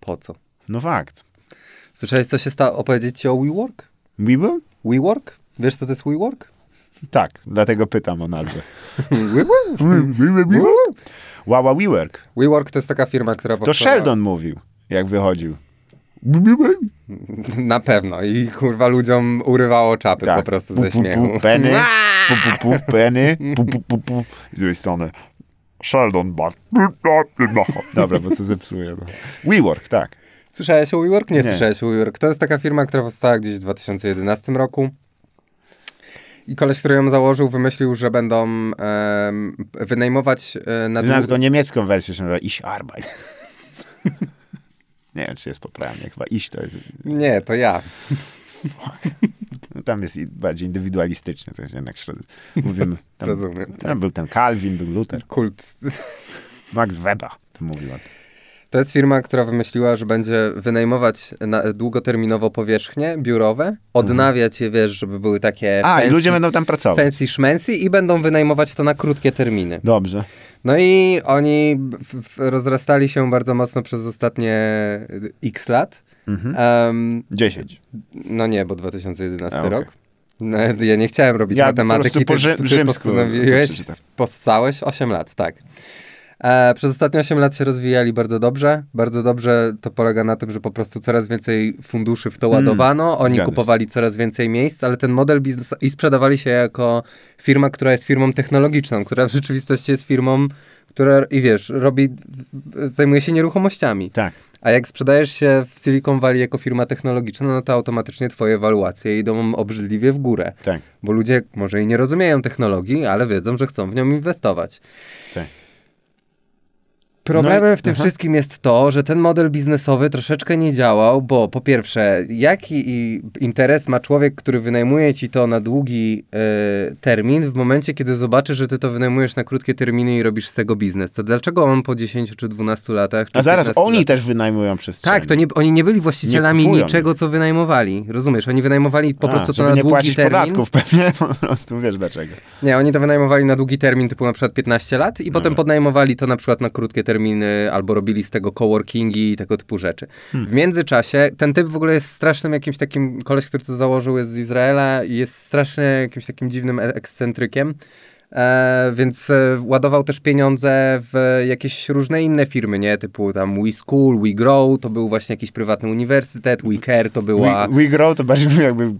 po co? No fakt. Słyszałeś, co się stało? Opowiedzieć ci o WeWork? WeWork? WeWork? Wiesz, co to jest WeWork? Tak, dlatego pytam o nazwę. Wawa WeWork. WeWork to jest taka firma, która powstała... To Sheldon mówił, jak wychodził. Na pewno. I kurwa ludziom urywało czapy tak. Po prostu ze śmiechu. Peny, peny, z drugiej strony. Sheldon Bart. Dobra, bo co zepsuję. WeWork, tak. Słyszałeś o WeWork? Nie słyszałeś o WeWork. To jest taka firma, która powstała gdzieś w 2011 roku. I koleś, który ją założył, wymyślił, że będą wynajmować... Znam tylko niemiecką wersję, że nazywa Ich Arbeit. Nie wiem, czy jest poprawnie. Chyba Ich to jest... Nie, to ja. No, tam jest bardziej indywidualistycznie. To jest jednak mówimy, tam, rozumiem. Tam był ten Calvin, był Luther. Kult. Max Weber to mówił o tym. To jest firma, która wymyśliła, że będzie wynajmować długoterminowo powierzchnie biurowe, odnawiać je, wiesz, żeby były takie... A, fancy, i ludzie będą tam pracować. Fancy szmancy i będą wynajmować to na krótkie terminy. Dobrze. No i oni rozrastali się bardzo mocno przez ostatnie x lat. 10. No nie, bo 2011 rok. No, ja nie chciałem robić matematyki. Ja po prostu ty postanowiłeś, possałeś 8 lat, tak. Przez ostatnie 8 lat się rozwijali bardzo dobrze. Bardzo dobrze to polega na tym, że po prostu coraz więcej funduszy w to ładowano. Oni kupowali coraz więcej miejsc, ale ten model biznesu i sprzedawali się jako firma, która jest firmą technologiczną, która w rzeczywistości jest firmą, która i wiesz, zajmuje się nieruchomościami. Tak. A jak sprzedajesz się w Silicon Valley jako firma technologiczna, no to automatycznie twoje ewaluacje idą obrzydliwie w górę. Tak. Bo ludzie może i nie rozumieją technologii, ale wiedzą, że chcą w nią inwestować. Tak. Problemem w tym wszystkim jest to, że ten model biznesowy troszeczkę nie działał, bo po pierwsze, jaki interes ma człowiek, który wynajmuje ci to na długi termin w momencie, kiedy zobaczy, że ty to wynajmujesz na krótkie terminy i robisz z tego biznes? To dlaczego on po 10 czy 12 latach... Czy a zaraz, oni też wynajmują przestrzeń. Tak, to oni nie byli właścicielami niczego, co wynajmowali. Rozumiesz? Oni wynajmowali po prostu to na długi termin. Żeby nie płacić podatków pewnie, po prostu wiesz dlaczego. Nie, oni to wynajmowali na długi termin, typu na przykład 15 lat i potem podnajmowali to na przykład na krótkie terminy, albo robili z tego coworkingi i tego typu rzeczy. W międzyczasie ten typ w ogóle jest strasznym jakimś takim, koleś, który to założył, jest z Izraela i jest strasznie jakimś takim dziwnym ekscentrykiem, więc ładował też pieniądze w jakieś różne inne firmy, nie? Typu tam We School, We Grow, to był właśnie jakiś prywatny uniwersytet, We Care to była... We Grow to bardziej jakby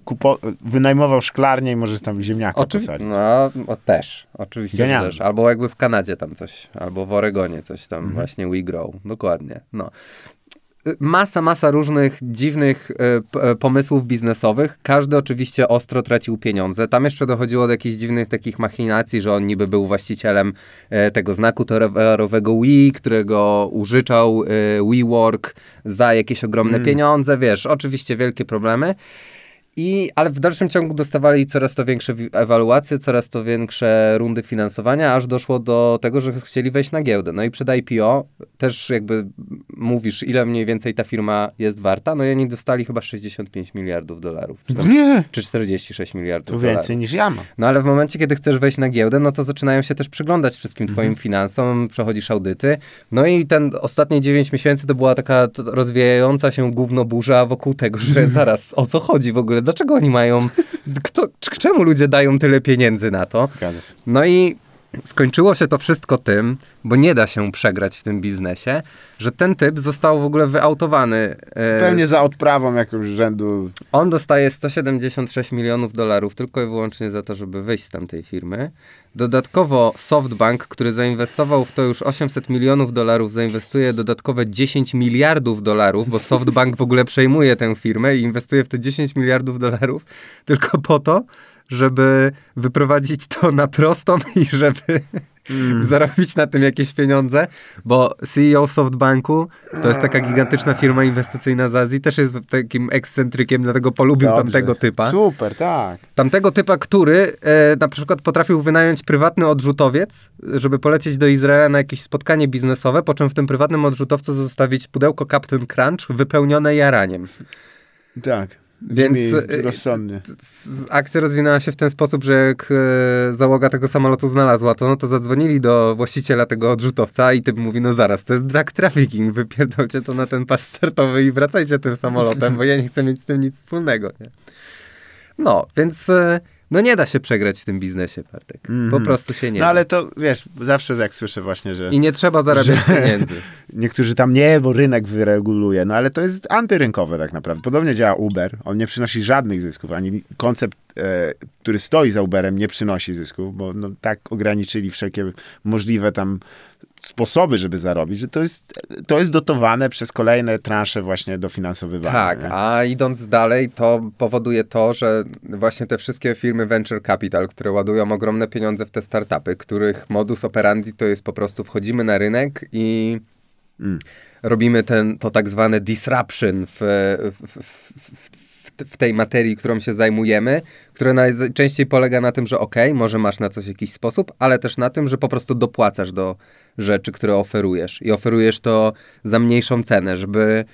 wynajmował szklarnię i może tam ziemniaka posadzić. No, też. Oczywiście też. Albo jakby w Kanadzie tam coś, albo w Oregonie coś tam właśnie We Grow. Dokładnie, no. Masa różnych dziwnych pomysłów biznesowych. Każdy oczywiście ostro tracił pieniądze. Tam jeszcze dochodziło do jakichś dziwnych takich machinacji, że on niby był właścicielem tego znaku towarowego We, którego użyczał WeWork za jakieś ogromne pieniądze. Wiesz, oczywiście wielkie problemy. Ale w dalszym ciągu dostawali coraz to większe ewaluacje, coraz to większe rundy finansowania, aż doszło do tego, że chcieli wejść na giełdę. No i przed IPO też jakby mówisz, ile mniej więcej ta firma jest warta. No i oni dostali chyba $65 miliardów. Czy $46 miliardów. To więcej niż ja mam. No ale w momencie, kiedy chcesz wejść na giełdę, no to zaczynają się też przyglądać wszystkim twoim finansom, przechodzisz audyty. No i ten ostatnie 9 miesięcy to była taka rozwijająca się gówno burza wokół tego, że zaraz o co chodzi w ogóle? Dlaczego oni mają... czemu ludzie dają tyle pieniędzy na to? No i skończyło się to wszystko tym, bo nie da się przegrać w tym biznesie, że ten typ został w ogóle wyautowany. Pewnie za odprawą jakiegoś rzędu. On dostaje $176 milionów tylko i wyłącznie za to, żeby wyjść z tamtej firmy. Dodatkowo SoftBank, który zainwestował w to już $800 milionów, zainwestuje dodatkowe $10 miliardów, bo SoftBank w ogóle przejmuje tę firmę i inwestuje w te $10 miliardów tylko po to, żeby wyprowadzić to na prostą i żeby zarobić na tym jakieś pieniądze, bo CEO SoftBanku, to jest taka gigantyczna firma inwestycyjna z Azji, też jest takim ekscentrykiem, dlatego polubił tamtego typa. Super, tak. Tamtego typa, który na przykład potrafił wynająć prywatny odrzutowiec, żeby polecieć do Izraela na jakieś spotkanie biznesowe, po czym w tym prywatnym odrzutowcu zostawić pudełko Captain Crunch wypełnione jaraniem. Tak. Więc rozsądnie. Akcja rozwinęła się w ten sposób, że jak załoga tego samolotu znalazła to, no to zadzwonili do właściciela tego odrzutowca i typ mówi, no zaraz, to jest drug trafficking, wypierdolcie to na ten pas startowy i wracajcie tym samolotem, bo ja nie chcę mieć z tym nic wspólnego. Nie? No, więc no nie da się przegrać w tym biznesie, Bartek. Po prostu się nie da. No ale to, wiesz, zawsze jak słyszę właśnie, że... I nie trzeba zarabiać pieniędzy. Niektórzy tam nie, bo rynek wyreguluje. No ale to jest antyrynkowe tak naprawdę. Podobnie działa Uber. On nie przynosi żadnych zysków. Ani koncept, który stoi za Uberem, nie przynosi zysków, bo no, tak ograniczyli wszelkie możliwe tam sposoby, żeby zarobić, że to jest dotowane przez kolejne transze właśnie dofinansowywania. Tak, nie? A idąc dalej, to powoduje to, że właśnie te wszystkie firmy Venture Capital, które ładują ogromne pieniądze w te startupy, których modus operandi to jest po prostu wchodzimy na rynek i robimy to tak zwane disruption w tej materii, którą się zajmujemy, która najczęściej polega na tym, że okej, może masz na coś jakiś sposób, ale też na tym, że po prostu dopłacasz do rzeczy, które oferujesz. I oferujesz to za mniejszą cenę, żeby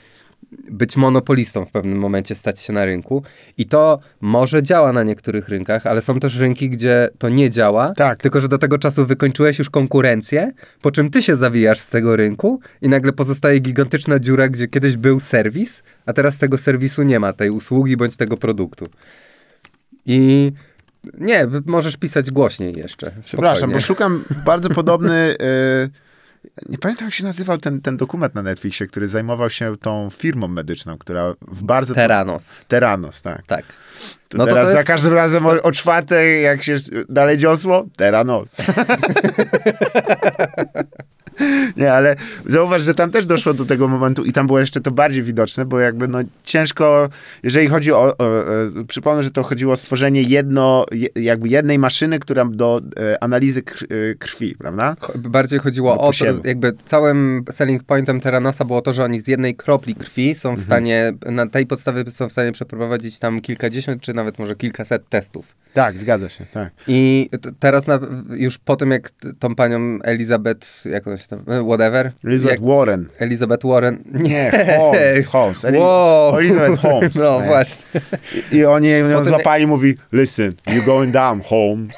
być monopolistą w pewnym momencie, stać się na rynku. I to może działa na niektórych rynkach, ale są też rynki, gdzie to nie działa, tak. Tylko że do tego czasu wykończyłeś już konkurencję, po czym ty się zawijasz z tego rynku i nagle pozostaje gigantyczna dziura, gdzie kiedyś był serwis, a teraz tego serwisu nie ma, tej usługi bądź tego produktu. I nie, możesz pisać głośniej jeszcze. Spokojnie. Przepraszam, bo szukam bardzo podobny... Nie pamiętam, jak się nazywał ten dokument na Netflixie, który zajmował się tą firmą medyczną, która w bardzo... Theranos. Theranos, tak. To no teraz to jest... za każdym razem o czwartej, jak się dalej dziosło, Theranos. Nie, ale zauważ, że tam też doszło do tego momentu i tam było jeszcze to bardziej widoczne, bo jakby no ciężko, jeżeli chodzi o przypomnę, że to chodziło o stworzenie jednej maszyny, która do analizy krwi, prawda? Bardziej chodziło o to, jakby całym selling pointem Theranosa było to, że oni z jednej kropli krwi są w stanie, na tej podstawie są w stanie przeprowadzić tam kilkadziesiąt, czy nawet może kilkaset testów. Tak, zgadza się, tak. I teraz już po tym, jak tą panią Elizabeth, jak ona się tam, whatever? Elizabeth Warren. Nie, Holmes. Wow. Elizabeth Holmes. No nie. Właśnie. I oni ją złapali i mówi, listen, you're going down, Holmes.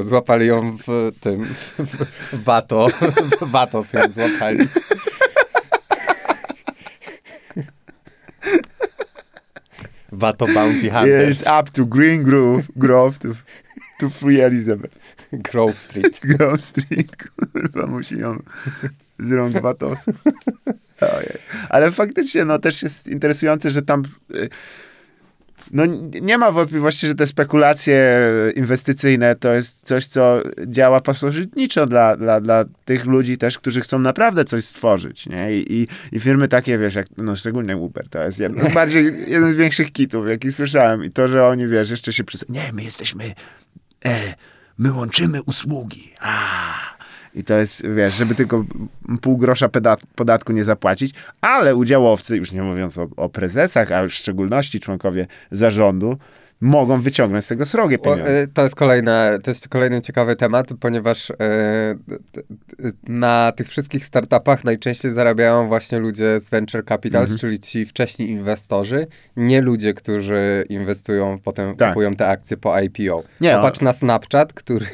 Złapali ją w bato. W bato sobie złapali. Vato Bounty Hunters. It's up to Green Grove to Free Elizabeth. Grove Street. Kurwa, musi ją z rąk Vatosu. Ale faktycznie, no też jest interesujące, że tam... No nie ma wątpliwości, że te spekulacje inwestycyjne to jest coś, co działa pasożytniczo dla tych ludzi też, którzy chcą naprawdę coś stworzyć, nie? I firmy takie, wiesz, jak, no szczególnie Uber, to jest jeden z większych kitów, jaki słyszałem. I to, że oni, wiesz, jeszcze się nie, my jesteśmy, my łączymy usługi, I to jest, wiesz, żeby tylko pół grosza podatku nie zapłacić, ale udziałowcy, już nie mówiąc o prezesach, a już w szczególności członkowie zarządu, mogą wyciągnąć z tego srogie pieniądze. To jest kolejny ciekawy temat, ponieważ na tych wszystkich startupach najczęściej zarabiają właśnie ludzie z Venture Capital, czyli ci wcześniej inwestorzy, nie ludzie, którzy inwestują, potem kupują te akcje po IPO. Popatrz na Snapchat, który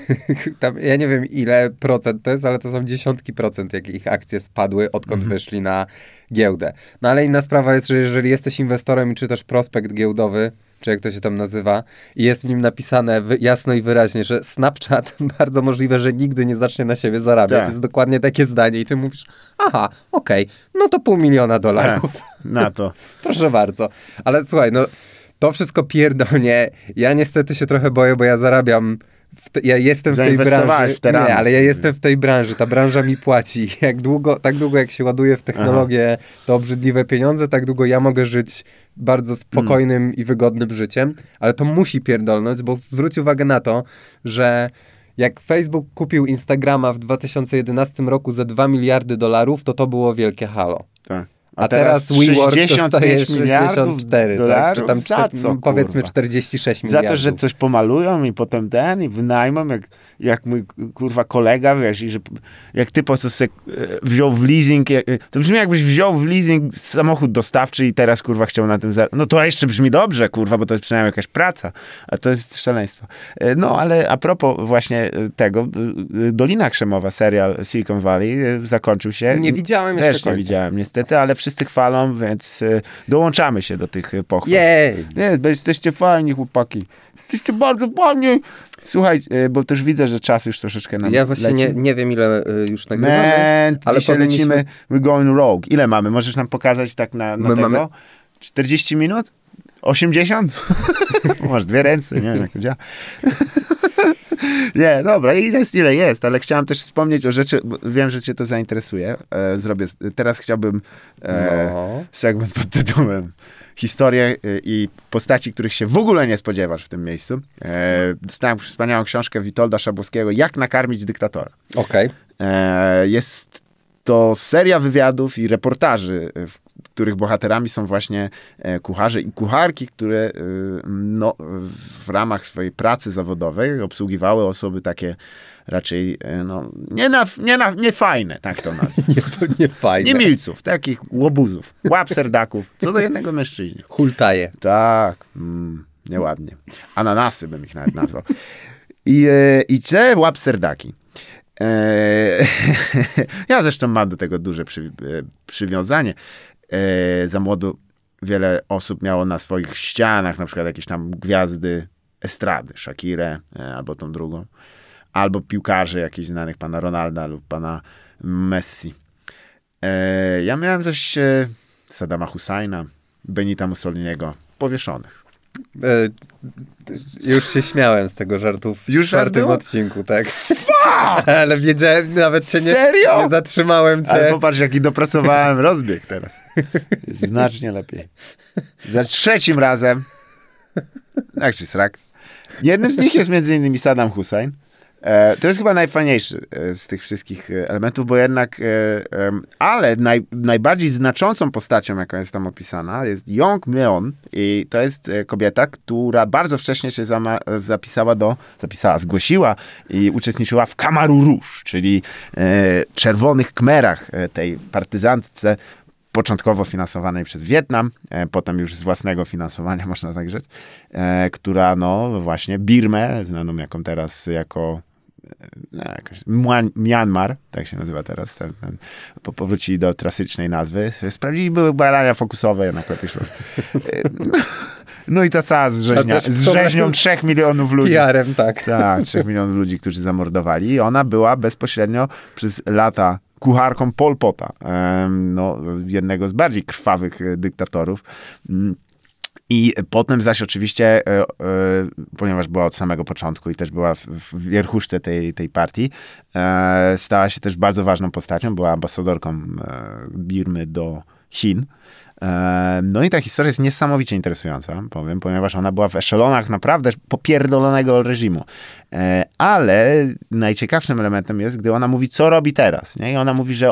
tam, ja nie wiem ile procent to jest, ale to są dziesiątki procent, jak ich akcje spadły, odkąd wyszli na giełdę. No ale inna sprawa jest, że jeżeli jesteś inwestorem, czy też prospekt giełdowy, czy jak to się tam nazywa, i jest w nim napisane jasno i wyraźnie, że Snapchat bardzo możliwe, że nigdy nie zacznie na siebie zarabiać. Tak. Jest dokładnie takie zdanie i ty mówisz, no to $500,000. Na to. Proszę bardzo. Ale słuchaj, no to wszystko pierdolnie. Ja niestety się trochę boję, bo ja zarabiam, ja jestem w tej branży. Nie, ale ja jestem w tej branży. Ta branża mi płaci. Tak długo jak się ładuje w technologię to obrzydliwe pieniądze, tak długo ja mogę żyć bardzo spokojnym i wygodnym życiem, ale to musi pierdolnąć, bo zwróć uwagę na to, że jak Facebook kupił Instagrama w 2011 roku za $2 miliardy, to było wielkie halo. Tak. A teraz WeWork dostaje 64 dolarów, tak? Czy tam co, powiedzmy 46 miliardów. Za to, że coś pomalują i potem ten i wynajmą, jak mój kurwa kolega, wiesz, i że jak ty po co se wziął w leasing, to brzmi jakbyś wziął w leasing samochód dostawczy i teraz kurwa chciał na tym no to jeszcze brzmi dobrze kurwa, bo to jest przynajmniej jakaś praca, a to jest szaleństwo. No ale a propos właśnie tego, Dolina Krzemowa, serial Silicon Valley zakończył się. Nie widziałem jeszcze końca. Też nie widziałem niestety, ale wszyscy chwalą, więc dołączamy się do tych pochwał. Nie, jesteście fajni chłopaki. Jesteście bardzo fajni. Słuchaj, bo też widzę, że czas już troszeczkę nam leci. Ja właśnie nie wiem, ile już nagrywamy. Ale dzisiaj lecimy, we're going rogue. Ile mamy? Możesz nam pokazać tak na tego? Mamy... 40 minut? 80? Masz dwie ręce, nie wiem jak to działa. Nie, dobra, ile jest, ale chciałem też wspomnieć o rzeczy, bo wiem, że cię to zainteresuje. Zrobię, teraz chciałbym segment pod tytułem historie i postaci, których się w ogóle nie spodziewasz w tym miejscu. Dostałem wspaniałą książkę Witolda Szabłowskiego, Jak nakarmić dyktatora. Okej. Jest to seria wywiadów i reportaży, w których bohaterami są właśnie kucharze i kucharki, które no, w ramach swojej pracy zawodowej obsługiwały osoby takie raczej no, niefajne, tak to nazwę. Niefajne. Niemilców, takich łobuzów, łap serdaków, co do jednego mężczyźni. Hultaje. Tak, nieładnie. Ananasy bym ich nawet nazwał. I te łap serdaki. Ja zresztą mam do tego duże przywiązanie. Za młodu wiele osób miało na swoich ścianach na przykład jakieś tam gwiazdy estrady, Shakirę albo tą drugą, albo piłkarzy jakichś znanych, pana Ronalda lub pana Messi. Ja miałem zaś Saddama Husajna, Benita Mussoliniego powieszonych. Już się śmiałem z tego żartu w czwartym odcinku, tak. Ale wiedziałem, nawet się nie zatrzymałem cię. Ale popatrz, jaki dopracowałem rozbieg teraz. Znacznie lepiej. Za trzecim razem. Tak czy srak. Jednym z nich jest m.in. Saddam Hussein. To jest chyba najfajniejszy z tych wszystkich elementów, bo jednak, ale najbardziej znaczącą postacią, jaką jest tam opisana, jest Yong Meon i to jest kobieta, która bardzo wcześnie się zgłosiła i uczestniczyła w Khmeru Rouge, czyli czerwonych Khmerach, tej partyzantce początkowo finansowanej przez Wietnam, potem już z własnego finansowania, można tak rzec, która no właśnie Birmę, znaną jaką teraz jako Myanmar, tak się nazywa teraz, powrócili do klasycznej nazwy. Sprawdzili, były badania fokusowe, jednak lepiej szło. No i ta cała z rzeźnią 3 milionów ludzi. PR-em, tak. Tak, 3 milionów ludzi, którzy zamordowali. I ona była bezpośrednio przez lata kucharką Pol Pota, no, jednego z bardziej krwawych dyktatorów. I potem zaś oczywiście, ponieważ była od samego początku i też była w wierchuszce tej partii, stała się też bardzo ważną postacią, była ambasadorką Birmy do Chin. No i ta historia jest niesamowicie interesująca, powiem, ponieważ ona była w eszelonach naprawdę popierdolonego reżimu. Ale najciekawszym elementem jest, gdy ona mówi, co robi teraz. Nie? I ona mówi, że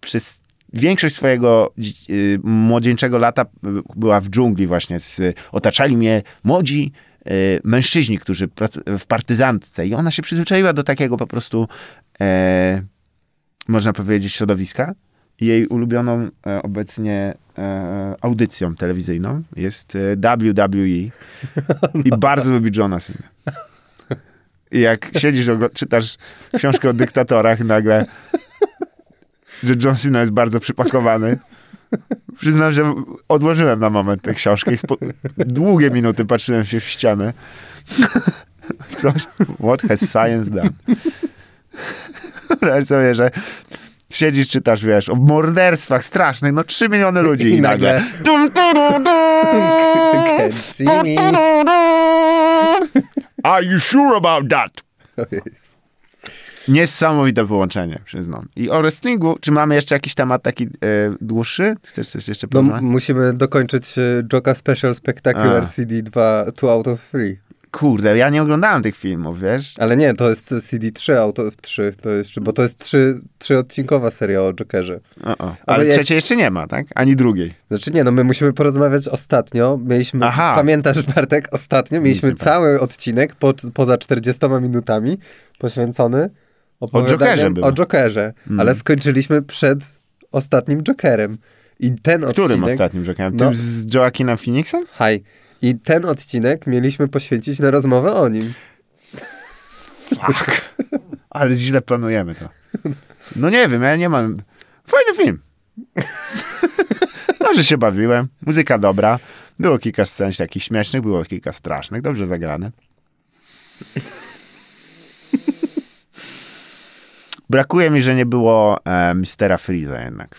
przez większość swojego młodzieńczego lata była w dżungli właśnie. Otaczali mnie młodzi mężczyźni, którzy w partyzantce. I ona się przyzwyczaiła do takiego po prostu, można powiedzieć, środowiska. Jej ulubioną obecnie audycją telewizyjną jest WWE i bardzo lubi Johna Cena. I jak siedzisz, czytasz książkę o dyktatorach nagle, że John Cena jest bardzo przypakowany. Przyznam, że odłożyłem na moment tę książkę i długie minuty patrzyłem się w ścianę. Coś, what has science done? Wyobraź sobie, że siedzisz, czytasz, wiesz, o morderstwach strasznych, no 3 miliony ludzi i nagle dum, dum, dum. Are you sure about that? Niesamowite połączenie, przyznam. I o wrestlingu, czy mamy jeszcze jakiś temat taki dłuższy? Chcesz coś jeszcze porozmawiać? No, musimy dokończyć Joka Special Spectacular CD 2 2 out of 3. Kurde, ja nie oglądałem tych filmów, wiesz? Ale nie, to jest CD3, bo to jest trzyodcinkowa seria o Jokerze. Ale trzeciej jeszcze nie ma, tak? Ani drugiej. Znaczy nie, no my musimy porozmawiać ostatnio. Mieliśmy, pamiętasz Bartek, ostatnio mieliśmy cały odcinek poza 40 minutami poświęcony o Jokerze, ale skończyliśmy przed ostatnim Jokerem. I ten odcinek... Którym ostatnim Jokerem? Tym z Joaquina Phoenixa? I ten odcinek mieliśmy poświęcić na rozmowę o nim. Fuck. Ale źle planujemy to. No nie wiem, ja nie mam... Fajny film. Dobrze się bawiłem. Muzyka dobra. Było kilka scen takich śmiesznych, było kilka strasznych. Dobrze zagrane. Brakuje mi, że nie było Mistera Freeza jednak.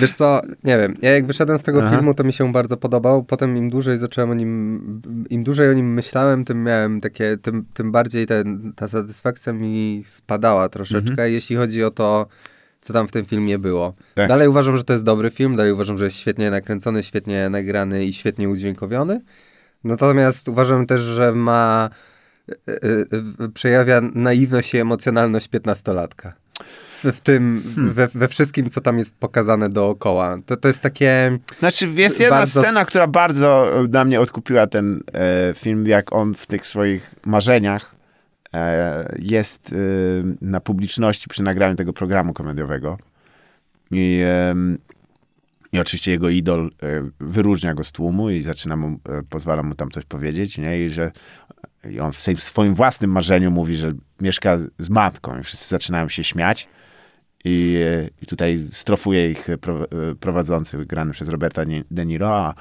Wiesz co, nie wiem, ja jak wyszedłem z tego filmu, to mi się bardzo podobał, potem im dłużej zacząłem o nim, im dłużej o nim myślałem, tym miałem takie, tym bardziej ta satysfakcja mi spadała troszeczkę, jeśli chodzi o to, co tam w tym filmie było. Tak. Dalej uważam, że to jest dobry film, dalej uważam, że jest świetnie nakręcony, świetnie nagrany i świetnie udźwiękowiony, natomiast uważam też, że ma, przejawia naiwność i emocjonalność 15-latka. W tym, we wszystkim, co tam jest pokazane dookoła. To jest takie... Znaczy, jest jedna scena, która bardzo na mnie odkupiła ten film, jak on w tych swoich marzeniach jest na publiczności przy nagraniu tego programu komediowego. I oczywiście jego idol wyróżnia go z tłumu i zaczyna mu, pozwala mu tam coś powiedzieć, nie? I on w swoim własnym marzeniu mówi, że mieszka z matką i wszyscy zaczynają się śmiać. I tutaj strofuje ich prowadzący, grany przez Roberta De Niroa,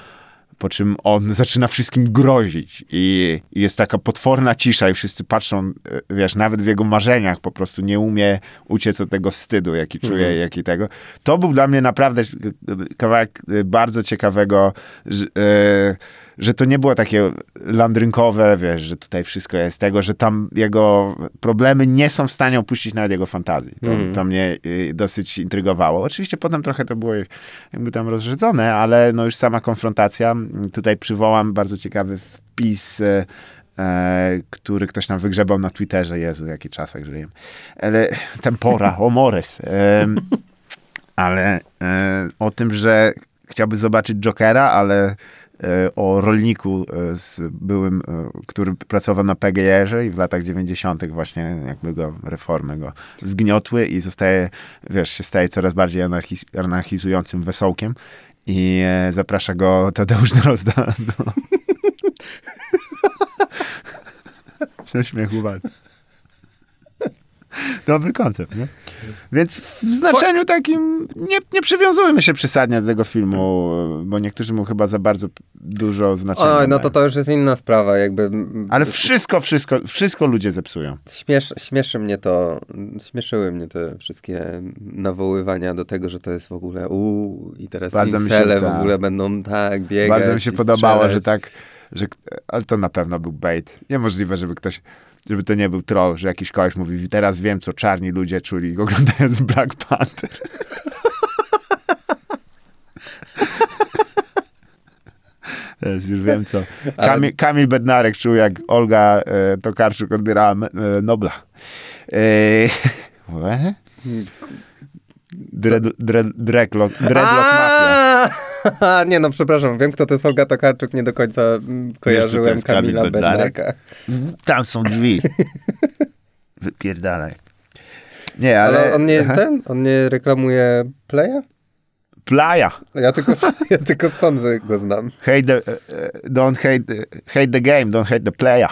po czym on zaczyna wszystkim grozić. I jest taka potworna cisza i wszyscy patrzą, wiesz, nawet w jego marzeniach po prostu nie umie uciec od tego wstydu, jaki czuje, jaki tego. To był dla mnie naprawdę kawałek bardzo ciekawego, że to nie było takie landrynkowe, wiesz, że tutaj wszystko jest tego, że tam jego problemy nie są w stanie opuścić nawet jego fantazji. To mnie dosyć intrygowało. Oczywiście potem trochę to było jakby tam rozrzedzone, ale no już sama konfrontacja. Tutaj przywołam bardzo ciekawy wpis, który ktoś tam wygrzebał na Twitterze. Jezu, w jakich czasach żyjemy. Tempora, omores. Ale o tym, że chciałby zobaczyć Jokera, ale o rolniku z byłym, który pracował na PGR-ze i w latach 90. właśnie jakby reformy go zgniotły i zostaje, wiesz, się staje coraz bardziej anarchizującym wesołkiem i zaprasza go Tadeusz Drozda. No. Śmiech uwalny. Dobry koncept, nie? Więc w znaczeniu takim nie przywiązujmy się przesadnie do tego filmu, bo niektórzy mu chyba za bardzo dużo znaczenia. Oj, no to już jest inna sprawa, jakby... Ale wszystko ludzie zepsują. Śmieszyły mnie te wszystkie nawoływania do tego, że to jest w ogóle i teraz incele w ogóle będą tak biegać. Bardzo mi się podobało, że tak, ale to na pewno był bait. Niemożliwe, żeby to nie był troll, że jakiś koleś mówi, teraz wiem, co czarni ludzie czuli, oglądając Black Panther. Teraz już wiem, co. Kamil Bednarek czuł, jak Olga Tokarczuk odbierała Nobla. Dreadlock Mafia. Nie no, przepraszam, wiem, kto to jest Olga Tokarczuk, nie do końca kojarzyłem. Wiesz, Kamila Bednarka. Tam są drzwi. Wypierdalaj. Nie, ale on nie reklamuje Playa? Playa. Ja tylko stąd go znam. Hate the game, don't hate the playa.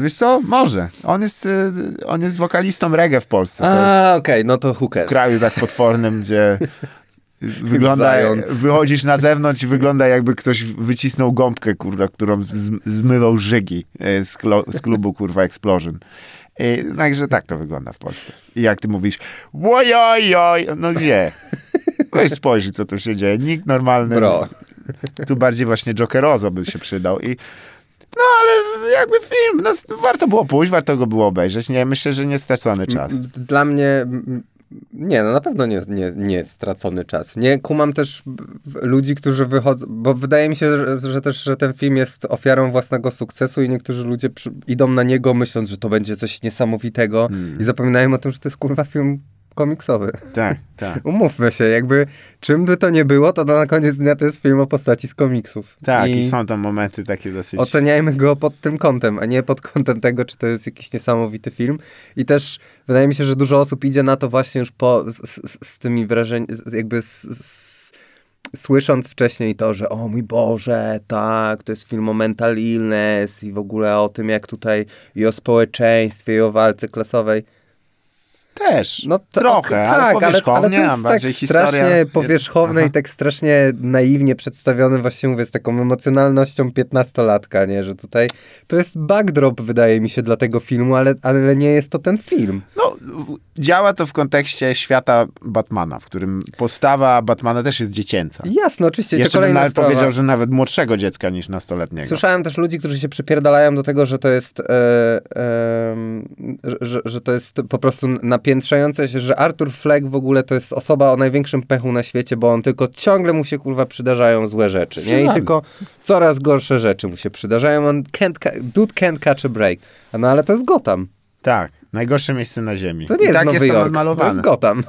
Wiesz co? Może. On jest wokalistą reggae w Polsce. Okej, no to who cares. W kraju tak potwornym, gdzie... Wychodzisz na zewnątrz i wygląda, jakby ktoś wycisnął gąbkę, kurwa, którą zmywał żygi z klubu, kurwa, Explosion. Także tak to wygląda w Polsce. I jak ty mówisz, ojojoj, no gdzie? Weź spojrzyj, co tu się dzieje. Nikt normalny. Bro. Tu bardziej właśnie Jokerozo by się przydał. No ale jakby film, warto było pójść, warto go było obejrzeć. Nie, myślę, że nie stracony czas. Dla mnie... Nie, no na pewno nie stracony czas. Nie kumam też ludzi, którzy wychodzą, bo wydaje mi się, że ten film jest ofiarą własnego sukcesu i niektórzy ludzie idą na niego myśląc, że to będzie coś niesamowitego i zapominają o tym, że to jest kurwa film komiksowy. Tak, tak. Umówmy się, jakby czym by to nie było, to na koniec dnia to jest film o postaci z komiksów. Tak, i są tam momenty takie dosyć... Oceniajmy go pod tym kątem, a nie pod kątem tego, czy to jest jakiś niesamowity film. I też wydaje mi się, że dużo osób idzie na to właśnie już z tymi wrażeniami, jakby słysząc wcześniej to, że o mój Boże, tak, to jest film o mental illness i w ogóle o tym, jak tutaj i o społeczeństwie, i o walce klasowej. Też, no trochę, tak, ale to jest tak strasznie powierzchowne i tak strasznie naiwnie przedstawione, właśnie mówię, z taką emocjonalnością 15-latka, nie, że tutaj to jest backdrop, wydaje mi się, dla tego filmu, ale nie jest to ten film. No, działa to w kontekście świata Batmana, w którym postawa Batmana też jest dziecięca. Jasne, oczywiście. Jeszcze bym nawet powiedział, że nawet młodszego dziecka niż nastoletniego. Słyszałem też ludzi, którzy się przypierdalają do tego, że to jest że to jest po prostu napiętrzające się, że Arthur Fleck w ogóle to jest osoba o największym pechu na świecie, bo on tylko ciągle mu się kurwa przydarzają złe rzeczy, nie? I tylko coraz gorsze rzeczy mu się przydarzają. On can't catch a break. No ale to jest Gotham. Tak. Najgorsze miejsce na ziemi. To nie jest tak Nowy Jork, to jest Gotham.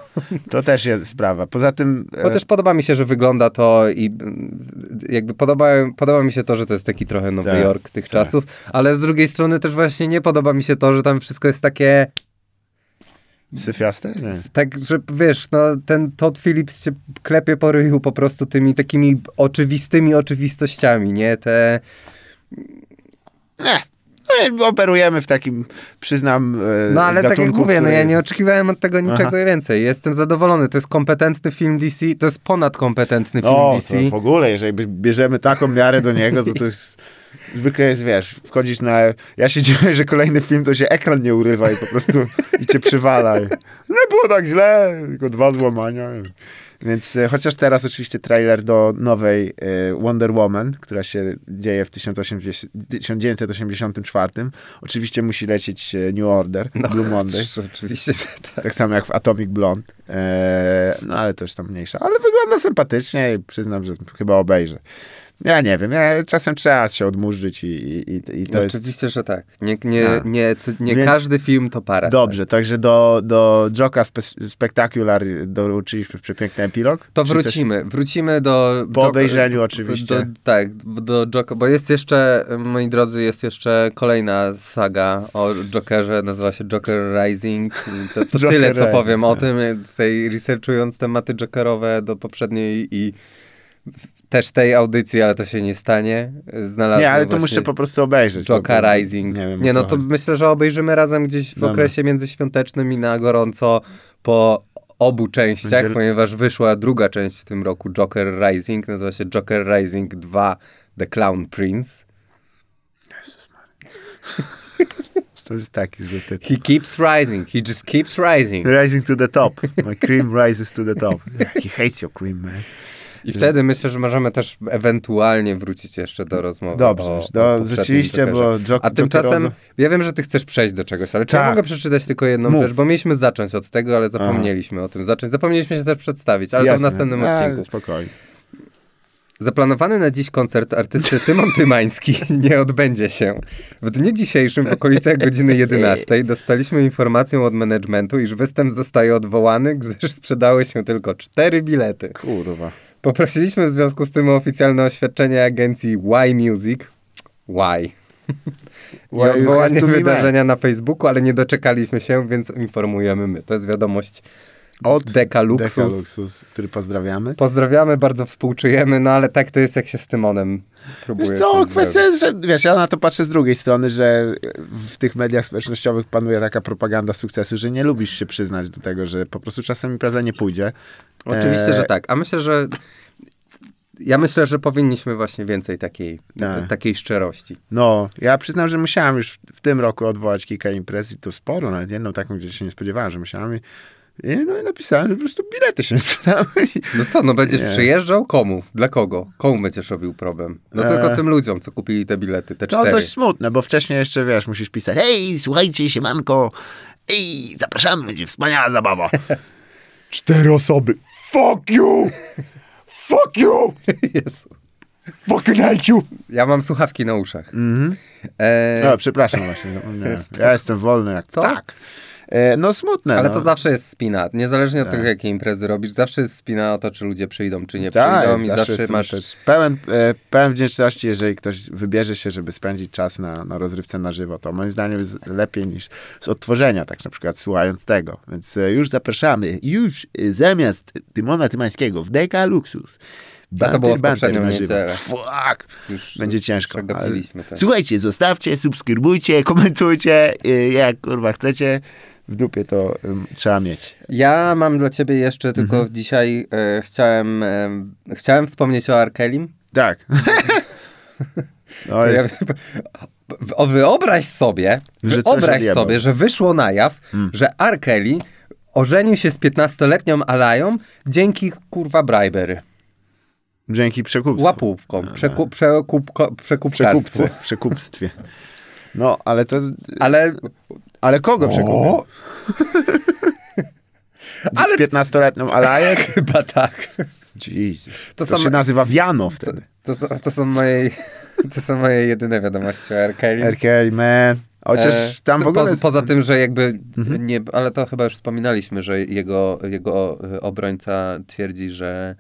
To też jest sprawa. Poza tym... Chociaż podoba mi się, że wygląda to i jakby podoba mi się to, że to jest taki trochę Nowy Jork tych czasów, ale z drugiej strony też właśnie nie podoba mi się to, że tam wszystko jest takie... Syfiaste? Nie. Tak, że wiesz, no ten Todd Phillips się klepie po ryju po prostu tymi takimi oczywistymi oczywistościami, nie? Te... Nie. No, operujemy w takim, przyznam, no ale gatunku, tak jak mówię, który... no ja nie oczekiwałem od tego niczego więcej. Jestem zadowolony. To jest kompetentny film DC, to jest ponadkompetentny film DC. No, w ogóle, jeżeli bierzemy taką miarę do niego, to jest... Zwykle jest, wiesz, wchodzisz na... Ja się dziwię, że kolejny film to się ekran nie urywa i po prostu i cię przywala. Nie było tak źle, tylko 2 złamania. Więc chociaż teraz oczywiście trailer do nowej Wonder Woman, która się dzieje w 1984. Oczywiście musi lecieć New Order, Blue Monday. Oczywiście, że tak. Tak samo jak w Atomic Blonde. No ale to już tam mniejsza. Ale wygląda sympatycznie i przyznam, że chyba obejrzę. Ja nie wiem, czasem trzeba się odmurzyć i to jest... Oczywiście, że tak. Nie każdy film to para. Dobrze, także do Joka Spectacular dołączyliśmy przepiękny epilog. To wrócimy do... Po obejrzeniu oczywiście. Do Joka, bo jest jeszcze, moi drodzy, kolejna saga o Jokerze, nazywa się Joker Rising. To Joker tyle, co powiem o tym, tutaj researchując tematy jokerowe do poprzedniej i... Też tej audycji, ale to się nie stanie. Znalazłem nie, ale to muszę po prostu obejrzeć. Joker Rising. Nie, no to myślę, że obejrzymy razem gdzieś w okresie międzyświątecznym i na gorąco po obu częściach, ponieważ wyszła druga część w tym roku, Joker Rising. Nazywa się Joker Rising 2 The Clown Prince. Jezus Maria. To jest taki, że ty... He keeps rising. He just keeps rising. Rising to the top. My cream rises to the top. He hates your cream, man. I wtedy myślę, że możemy też ewentualnie wrócić jeszcze do rozmowy. Dobrze, rzeczywiście, bo... A tymczasem, ja wiem, że ty chcesz przejść do czegoś, ale czy ja mogę przeczytać tylko jedną rzecz? Bo mieliśmy zacząć od tego, ale zapomnieliśmy o tym zacząć. Zapomnieliśmy się też przedstawić, ale to w następnym odcinku. Spokojnie. Zaplanowany na dziś koncert artysty Tymon Tymański nie odbędzie się. W dniu dzisiejszym w okolicach godziny 11 dostaliśmy informację od managementu, iż występ zostaje odwołany, gdyż sprzedały się tylko 4 bilety. Kurwa. Poprosiliśmy w związku z tym o oficjalne oświadczenie agencji Y Music. I odwołanie wydarzenia na Facebooku, ale nie doczekaliśmy się, więc informujemy my. To jest wiadomość od Dekaluxus, który pozdrawiamy. Pozdrawiamy, bardzo współczujemy, no ale tak to jest, jak się z Tymonem próbuje. Wiesz co, kwestia jest, że wiesz, ja na to patrzę z drugiej strony, że w tych mediach społecznościowych panuje taka propaganda sukcesu, że nie lubisz się przyznać do tego, że po prostu czasem impreza nie pójdzie. Oczywiście, że tak. A myślę, że... Ja myślę, że powinniśmy właśnie więcej takiej szczerości. No, ja przyznam, że musiałem już w tym roku odwołać kilka imprez i to sporo, nawet jedną taką, gdzie się nie spodziewałem, że musiałem. I napisałem, że po prostu bilety się nie sprzedały. No co, no będziesz przyjeżdżał? Komu? Dla kogo? Komu będziesz robił problem? No tylko tym ludziom, co kupili te bilety, te 4. No dość smutne, bo wcześniej jeszcze, wiesz, musisz pisać: hej, słuchajcie, siemanko, ej, zapraszamy, będzie wspaniała zabawa. 4 osoby. Fuck you! Fuck you! Jezu. Fucking hate you! Ja mam słuchawki na uszach. Mhm. No, przepraszam właśnie. Ja jestem wolny jak co? Tak. No smutne. Ale to zawsze jest spina. Niezależnie od tego, jakie imprezy robisz, zawsze jest spina o to, czy ludzie przyjdą, czy nie przyjdą. I zawsze masz... Pełen wdzięczności, jeżeli ktoś wybierze się, żeby spędzić czas na rozrywce na żywo. To moim zdaniem jest lepiej niż z odtworzenia, tak na przykład słuchając tego. Więc już zapraszamy. Już zamiast Tymona Tymańskiego w Deka Luksus. To było na żywo. Fuck! Już będzie ciężko. Tak. Słuchajcie, zostawcie, subskrybujcie, komentujcie, jak kurwa chcecie. W dupie to trzeba mieć. Ja mam dla ciebie jeszcze tylko dzisiaj chciałem wspomnieć o R. Kelly. Tak. No jest... Wyobraź sobie, że wyszło na jaw, że R. Kelly ożenił się z 15-letnią Alają dzięki kurwa bribery. Dzięki przekupstwu. Łapówkom. Przekupstwie. No, ale to... Ale kogo przekupił? Ale... 15-letnią Alaję? Chyba tak. Jezus. To się nazywa Wiano wtedy. To są moje jedyne wiadomości o R. Kelly. R. Kelly, man. Chociaż tam w ogóle... Poza tym, że jakby... Nie, ale to chyba już wspominaliśmy, że jego obrońca twierdzi, że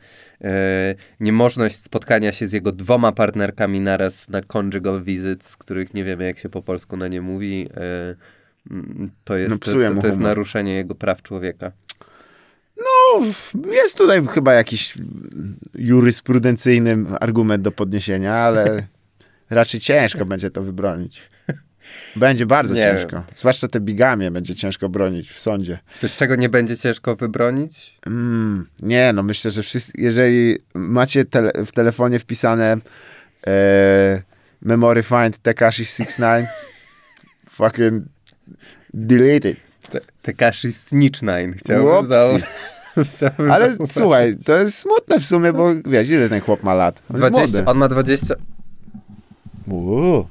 niemożność spotkania się z jego 2 partnerkami naraz na conjugal visit, z których nie wiemy, jak się po polsku na nie mówi, to jest naruszenie jego praw człowieka. No, jest tutaj chyba jakiś jurysprudencyjny argument do podniesienia, ale raczej ciężko będzie to wybronić. Będzie bardzo ciężko. Zwłaszcza te bigamie będzie ciężko bronić w sądzie. Z czego nie będzie ciężko wybronić? Nie, no myślę, że jeżeli macie w telefonie wpisane memory find Tekashi 69 fucking delete it. Tekashi Snitch9 chciałbym zauważyć. Ale słuchaj, to jest smutne w sumie, bo wiesz, ile ten chłop ma lat? On ma 20. Uuu.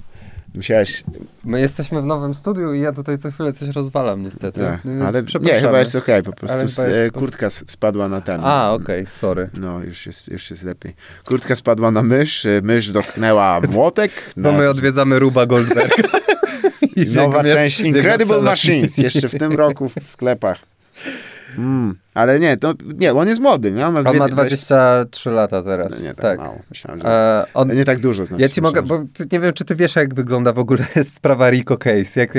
Musiałeś... My jesteśmy w nowym studiu i ja tutaj co chwilę coś rozwalam niestety. Nie, ale nie, chyba jest okej, po prostu kurtka spadła na ten. A, okej, sorry. No, już jest lepiej. Kurtka spadła na mysz dotknęła młotek. No my odwiedzamy Ruba Goldberga. Nowa część Incredible Machines, jeszcze w tym roku w sklepach. Ale nie, on jest młody. Nie? On ma 23 lata teraz. No nie tak, mało. Myślałem, że nie tak dużo znaczy. Ja ci mogę, bo nie wiem, czy ty wiesz, jak wygląda w ogóle sprawa Rico Case, jak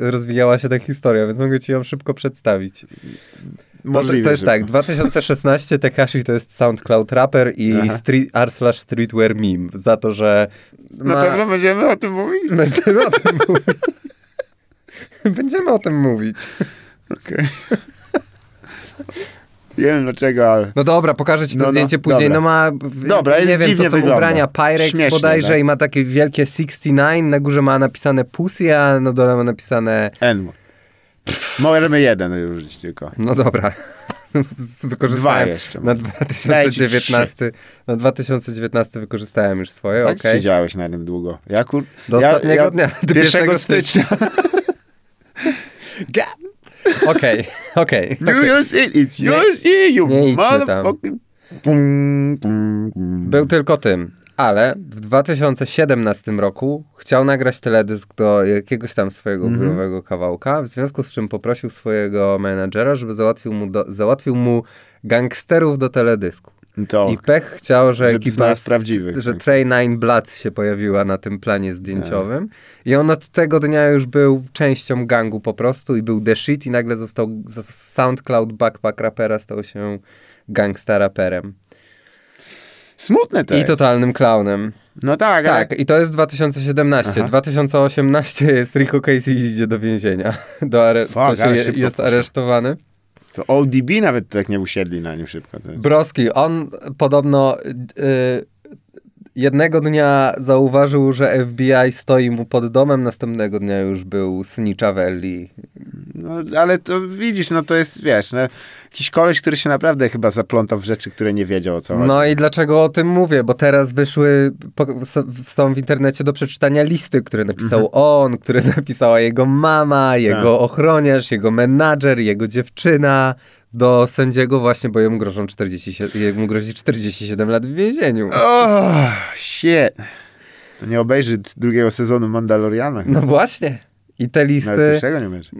rozwijała się ta historia, więc mogę ci ją szybko przedstawić. To jest tak, 2016 Tekashi to jest SoundCloud Rapper i r/streetwear meme za to, że... Na pewno będziemy o tym mówić? Będziemy o tym mówić. Okej. Nie wiem dlaczego, ale... No dobra, pokażę ci to zdjęcie później. Dobra. No ma... Dobra, jest dziwnie wygląda. To są ubrania Pyrex śmieszne, bodajże i ma takie wielkie 69. Na górze ma napisane pussy, a na dole ma napisane... N. Możemy jeden użyć tylko. No dobra. Wykorzystałem 2 jeszcze. Na 2019, wykorzystałem już swoje. Tak siedziałeś na tym długo. Do ostatniego dnia. Do 1 stycznia. Okej. Był tylko tym, ale w 2017 roku chciał nagrać teledysk do jakiegoś tam swojego grubego kawałka, w związku z czym poprosił swojego menadżera, żeby załatwił mu gangsterów do teledysku. I pech chciał, że ekipa, że Trey Nine Bloods się pojawiła na tym planie zdjęciowym i on od tego dnia już był częścią gangu po prostu i był the shit i nagle został z SoundCloud backpack rapera, stał się gangsta raperem. Smutne to jest. I totalnym clownem. No tak. Tak, ale... i to jest 2017. Aha. 2018 jest Rico Casey i idzie do więzienia. Jest aresztowany. To ODB nawet tak nie usiedli na nim szybko. Broski, on podobno jednego dnia zauważył, że FBI stoi mu pod domem, następnego dnia już był Snitcha Valley. No ale to widzisz, no to jest, wiesz, jakiś koleś, który się naprawdę chyba zaplątał w rzeczy, które nie wiedział o co chodzi. No i dlaczego o tym mówię? Bo teraz wyszły, są w internecie do przeczytania listy, które napisał on, które napisała jego mama, jego ochroniarz, jego menadżer, jego dziewczyna do sędziego właśnie, bo jemu grożą 47 lat w więzieniu. Oh, shit. To nie obejrzy drugiego sezonu Mandaloriana. No właśnie. I te listy... Nawet pierwszego nie obejrzy.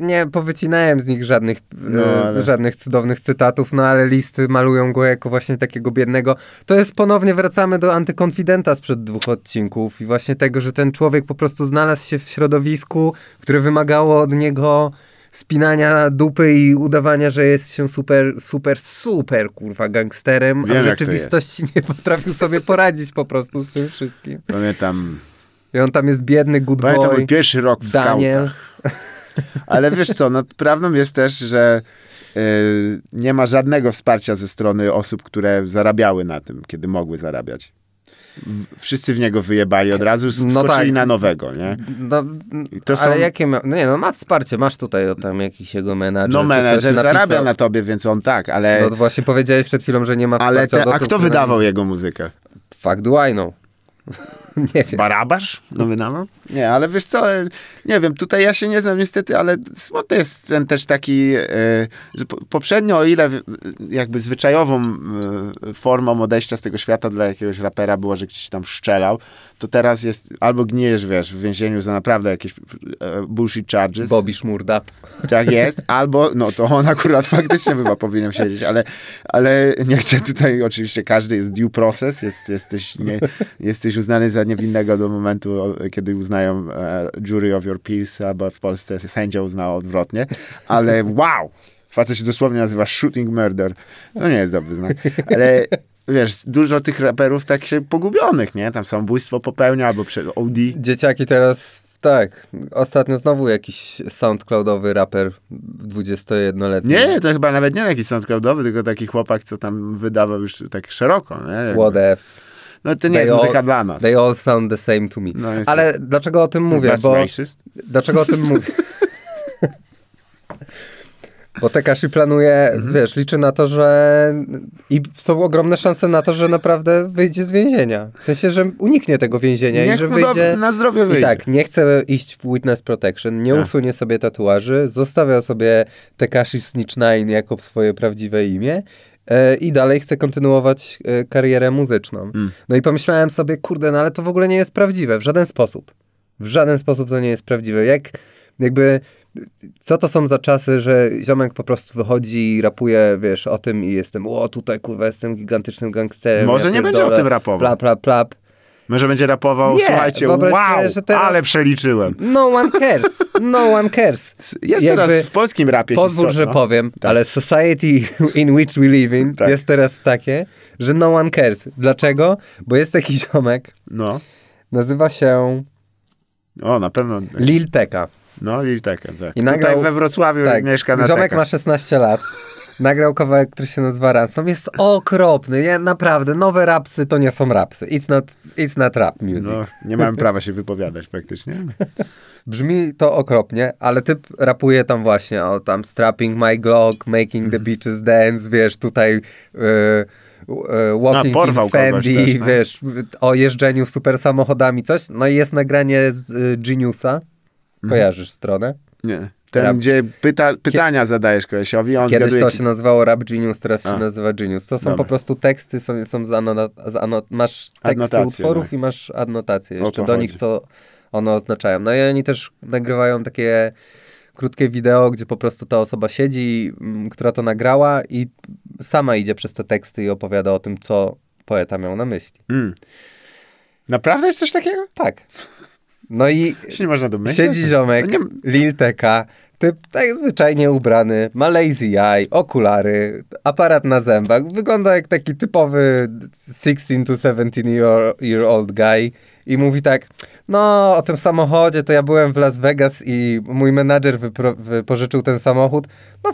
Nie powycinałem z nich żadnych cudownych cytatów, no ale listy malują go jako właśnie takiego biednego. To jest ponownie, wracamy do antykonfidenta sprzed 2 odcinków i właśnie tego, że ten człowiek po prostu znalazł się w środowisku, które wymagało od niego spinania dupy i udawania, że jest się super kurwa gangsterem, a w rzeczywistości nie potrafił sobie poradzić po prostu z tym wszystkim. Pamiętam. I on tam jest biedny, good boy. Pamiętam mój pierwszy rok w Daniel. Skautach. Ale wiesz co, no, prawdą jest też, że nie ma żadnego wsparcia ze strony osób, które zarabiały na tym, kiedy mogły zarabiać. Wszyscy w niego wyjebali od razu, skoczyli na nowego, nie? Ma wsparcie, masz tutaj tam jakiś jego menadżer. No menadżer zarabia na tobie, więc on tak, ale... No właśnie powiedziałeś przed chwilą, że nie ma wsparcia. A kto wydawał jego muzykę? Fuck do I know. Nie wiem. Barabasz? No wydawał? Nie, ale wiesz co, nie wiem, tutaj ja się nie znam niestety, ale smutny jest ten też taki, że poprzednio o ile jakby zwyczajową formą odejścia z tego świata dla jakiegoś rapera było, że gdzieś tam szczelał, to teraz jest, albo gnijesz, wiesz, w więzieniu za naprawdę jakieś bullshit charges. Bobby Szmurda. Tak jest, albo, no to on akurat faktycznie chyba powinien siedzieć, ale nie chcę tutaj, oczywiście każdy jest due process, jesteś uznany za niewinnego do momentu, kiedy uznają jury of your peace, albo w Polsce sędzia uznała odwrotnie, ale wow! Facet się dosłownie nazywa shooting murder. To nie jest dobry znak. Ale wiesz, dużo tych raperów tak się pogubionych, nie? Tam samobójstwo popełnia, albo OD. Dzieciaki teraz, tak. Ostatnio znowu jakiś soundcloudowy raper 21-letni. Nie, to chyba nawet nie jakiś soundcloudowy, tylko taki chłopak, co tam wydawał już tak szeroko, nie? Jakby. What ifs. No to nie jest muzyka dla nas. They all sound the same to me. No, ale dlaczego o tym mówię? Dlaczego o tym mówię? Bo Tekashi planuje, wiesz, liczy na to, że... I są ogromne szanse na to, że naprawdę wyjdzie z więzienia. W sensie, że uniknie tego więzienia i że wyjdzie... Na zdrowie wyjdzie. I tak, nie chce iść w witness protection, nie usunie sobie tatuaży, zostawia sobie Tekashi Snitch Nine jako swoje prawdziwe imię i dalej chcę kontynuować karierę muzyczną. No i pomyślałem sobie, kurde, no ale to w ogóle nie jest prawdziwe, w żaden sposób. W żaden sposób to nie jest prawdziwe. Co to są za czasy, że ziomek po prostu wychodzi i rapuje, wiesz, o tym i jestem, tutaj kurwa, jestem gigantycznym gangsterem. Może nie będzie o tym rapował. Plap. Może będzie rapował, słuchajcie, wow, sobie, teraz... ale przeliczyłem. No one cares. Jest teraz w polskim rapie pozwól, że powiem, tak. Ale society in which we live in tak. Jest teraz takie, że no one cares. Dlaczego? Bo jest taki ziomek, nazywa się... O, na pewno... Lil Tecca. No, Lil Tecca, tak. I nagrał... Tutaj we Wrocławiu mieszka na ziomek Tecca. Ma 16 lat. Nagrał kawałek, który się nazywa Ransom. Jest okropny, nie? Naprawdę. Nowe rapsy to nie są rapsy. It's not rap music. No, nie mamy prawa się wypowiadać praktycznie. Brzmi to okropnie, ale typ rapuje tam właśnie strapping my Glock, making the bitches dance, wiesz, tutaj walking in Fendi, też, wiesz, o jeżdżeniu super samochodami, coś. No i jest nagranie z Geniusa. Kojarzysz stronę? Nie. Ten, rap. Gdzie pytania zadajesz kolesiowi, on kiedyś zgaduje... to się nazywało Rap Genius, teraz się nazywa Genius. To są po prostu teksty, są masz teksty adnotacje, utworów i masz adnotacje jeszcze do nich, co one oznaczają. No i oni też nagrywają takie krótkie wideo, gdzie po prostu ta osoba siedzi, która to nagrała i sama idzie przez te teksty i opowiada o tym, co poeta miał na myśli. Naprawdę jest coś takiego? Tak. No i nie można siedzi ziomek, Lil Tecca, typ tak zwyczajnie ubrany, ma lazy eye, okulary, aparat na zębach, wygląda jak taki typowy 16 to 17 year old guy i mówi tak, o tym samochodzie, to ja byłem w Las Vegas i mój menadżer wypożyczył ten samochód,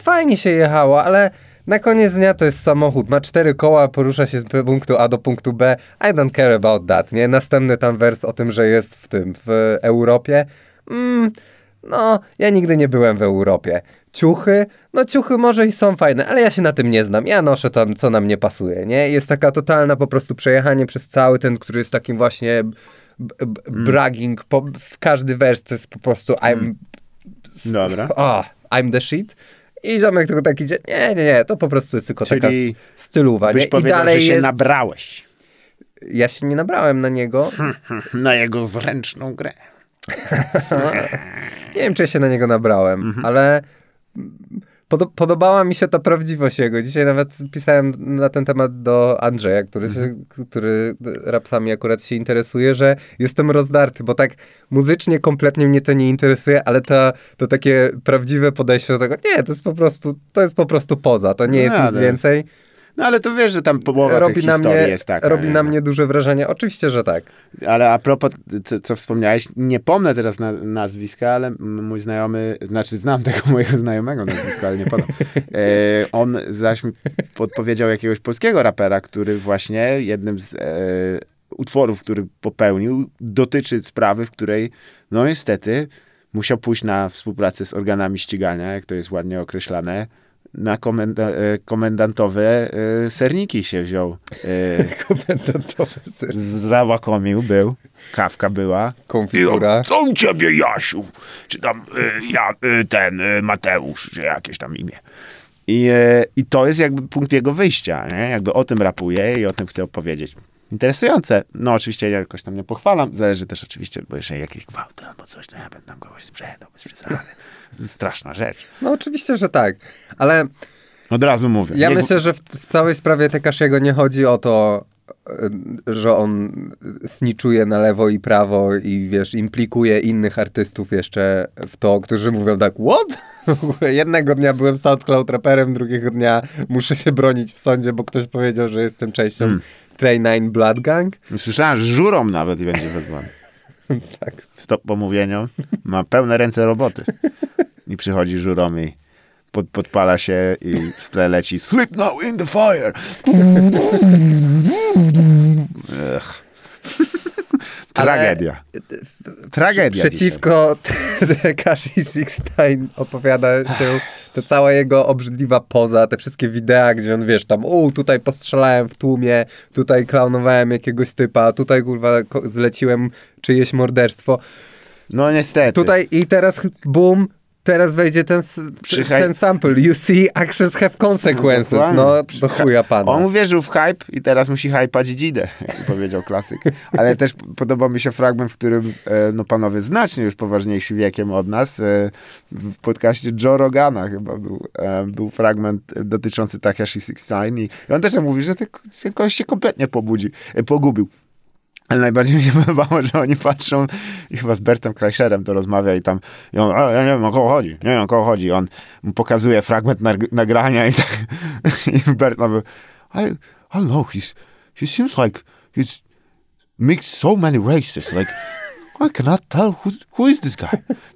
fajnie się jechało, ale na koniec dnia to jest samochód, ma 4 koła, porusza się z punktu A do punktu B, I don't care about that, nie? Następny tam wers o tym, że jest w Europie. no, ja nigdy nie byłem w Europie. Ciuchy? No ciuchy może i są fajne, ale ja się na tym nie znam. Ja noszę tam, co nam nie pasuje, nie? Jest taka totalna po prostu przejechanie przez cały ten, który jest takim właśnie bragging. W każdy wers to jest po prostu I'm... Dobra. I'm the shit. I ziomek tylko taki idzie, nie, to po prostu jest tylko taka styluwa. Byś powiedział, że się nabrałeś. Ja się nie nabrałem na niego. Na jego zręczną grę. Nie wiem, czy ja się na niego nabrałem, ale podobała mi się ta prawdziwość jego. Dzisiaj nawet pisałem na ten temat do Andrzeja, który rapsami akurat się interesuje, że jestem rozdarty, bo tak muzycznie kompletnie mnie to nie interesuje, ale to takie prawdziwe podejście do tego, nie, to jest po prostu poza, to nie jest nic więcej. No ale to wiesz, że tam połowa robi tych historii jest taka. Robi na mnie duże wrażenie. Oczywiście, że tak. Ale a propos, co wspomniałeś, nie pomnę teraz nazwiska, ale mój znajomy, znaczy znam tego mojego znajomego nazwiska, ale nie podam. On zaś mi podpowiedział jakiegoś polskiego rapera, który właśnie jednym z utworów, który popełnił, dotyczy sprawy, w której no niestety musiał pójść na współpracę z organami ścigania, jak to jest ładnie określane, na komendantowe serniki się wziął. Komendantowe serniki. Załakomił był. Kawka była. Konfitura. Co u ciebie, Jasiu? Czy tam Mateusz, czy jakieś tam imię. I to jest jakby punkt jego wyjścia. Nie? Jakby o tym rapuje i o tym chce opowiedzieć. Interesujące. No oczywiście ja jakoś tam nie pochwalam. Zależy też oczywiście, bo jeżeli jakiś gwałt albo coś, to ja będę tam kogoś sprzedał bez przesady. Straszna rzecz. No oczywiście, że tak, ale... Od razu mówię. Ja myślę, że w całej sprawie Tekashiego nie chodzi o to, że on sniczuje na lewo i prawo i wiesz, implikuje innych artystów jeszcze w to, którzy mówią tak, what? Jednego dnia byłem SoundCloud raperem, drugiego dnia muszę się bronić w sądzie, bo ktoś powiedział, że jestem częścią Train 9 Blood Gang. Słyszałem, że żurą nawet i będzie wezwany. Tak. Stop pomówieniu. Ma pełne ręce roboty. I przychodzi żurą i podpala się i w tle leci Sleep now in the fire. Tragedia. Tragedia. Przeciwko Tekashi 69 opowiada się ta cała jego obrzydliwa poza, te wszystkie wideo, gdzie on wiesz tam, tutaj postrzelałem w tłumie, tutaj klaunowałem jakiegoś typa, tutaj kurwa zleciłem czyjeś morderstwo. No niestety. Tutaj i teraz boom. Teraz wejdzie ten sample. You see, actions have consequences. No, do chuja pana. On uwierzył w hype i teraz musi hypać dzidę, jak powiedział klasyk. Ale też podoba mi się fragment, w którym panowie znacznie już poważniejsi wiekiem od nas, w podcaście Joe Rogana chyba był fragment dotyczący Takashi 69 i on też mówi, że ktoś się kompletnie pogubił. Ale najbardziej mi się podobało, że oni patrzą i chyba z Bertem Kreischerem to rozmawia i on, ja nie wiem, o kogo chodzi, on pokazuje fragment nagrania i tak, i Bert tam był, I don't know, he seems like he's mixed so many races, like I cannot tell who is this guy.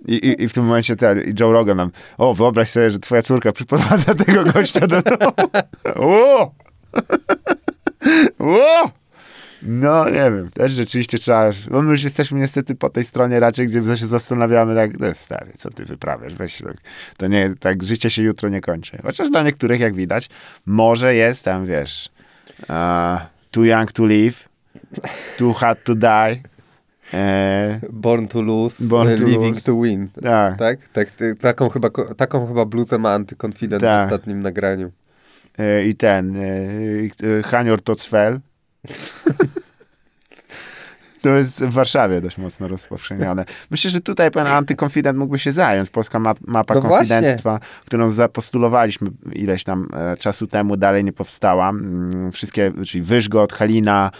I w tym momencie Joe Rogan nam, wyobraź sobie, że twoja córka przyprowadza tego gościa do domu. No, nie wiem, też rzeczywiście trzeba... No my już jesteśmy niestety po tej stronie raczej, gdzie się zastanawiamy tak, stary, co ty wyprawiasz, weź tak, to nie, tak życie się jutro nie kończy. Chociaż dla niektórych, jak widać, może jest tam, wiesz, too young to live, too hard to die, born to lose, living to win. Tak. Tak? Taką chyba bluzę ma Antyconfident w ostatnim nagraniu. I Hanior Tocfel. To jest w Warszawie dość mocno rozpowszechnione. Myślę, że tutaj pan Antykonfident mógłby się zająć. Polska mapa konfidenctwa, którą zapostulowaliśmy ileś tam czasu temu, dalej nie powstała. Wszystkie, czyli Wyżgot, Halina,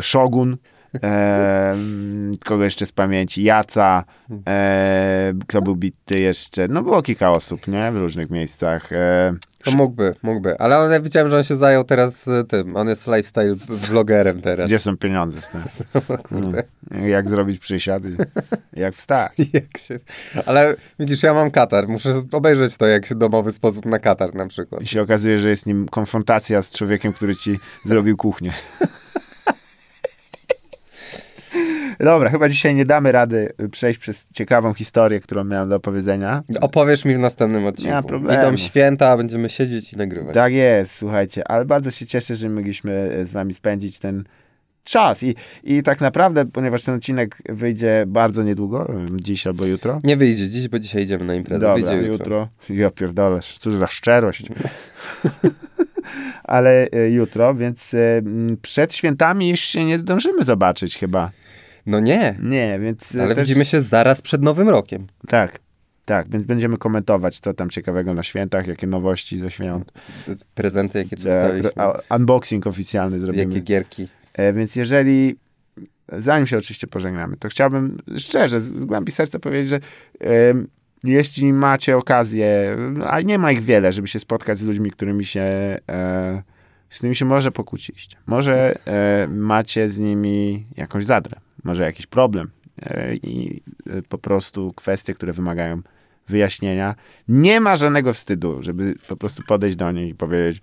Szogun, kogo jeszcze z pamięci, Jaca, kto był bity jeszcze, no było kilka osób, nie? W różnych miejscach. To mógłby, ale ja widziałem, że on się zajął teraz tym, on jest lifestyle vlogerem teraz. Gdzie są pieniądze z tym? Kurde. Jak zrobić przysiad, jak wstać. Ale widzisz, ja mam katar, muszę obejrzeć to, jak się domowy sposób na katar na przykład. I się okazuje, że jest nim konfrontacja z człowiekiem, który ci zrobił kuchnię. Dobra, chyba dzisiaj nie damy rady przejść przez ciekawą historię, którą miałem do opowiedzenia. Opowiesz mi w następnym odcinku. Nie ma problemu. Idą święta, będziemy siedzieć i nagrywać. Tak jest, słuchajcie, ale bardzo się cieszę, że mogliśmy z wami spędzić ten czas. I tak naprawdę, ponieważ ten odcinek wyjdzie bardzo niedługo, dziś albo jutro. Nie wyjdzie dziś, bo dzisiaj idziemy na imprezę. Dobra, wyjdzie jutro. Ja pierdolę, cóż za szczerość. Ale jutro, więc przed świętami już się nie zdążymy zobaczyć chyba. No nie. Nie, więc... Ale też... widzimy się zaraz przed Nowym Rokiem. Tak. Tak, więc będziemy komentować, co tam ciekawego na świętach, jakie nowości ze świąt. Prezenty, jakie dostaliśmy. Unboxing oficjalny zrobimy. Jakie gierki. Więc jeżeli, zanim się oczywiście pożegnamy, to chciałbym szczerze, z głębi serca powiedzieć, że jeśli macie okazję, a nie ma ich wiele, żeby się spotkać z ludźmi, z którymi się może pokłócić. Może macie z nimi jakąś zadrę, może jakiś problem. I po prostu kwestie, które wymagają wyjaśnienia. Nie ma żadnego wstydu, żeby po prostu podejść do niej i powiedzieć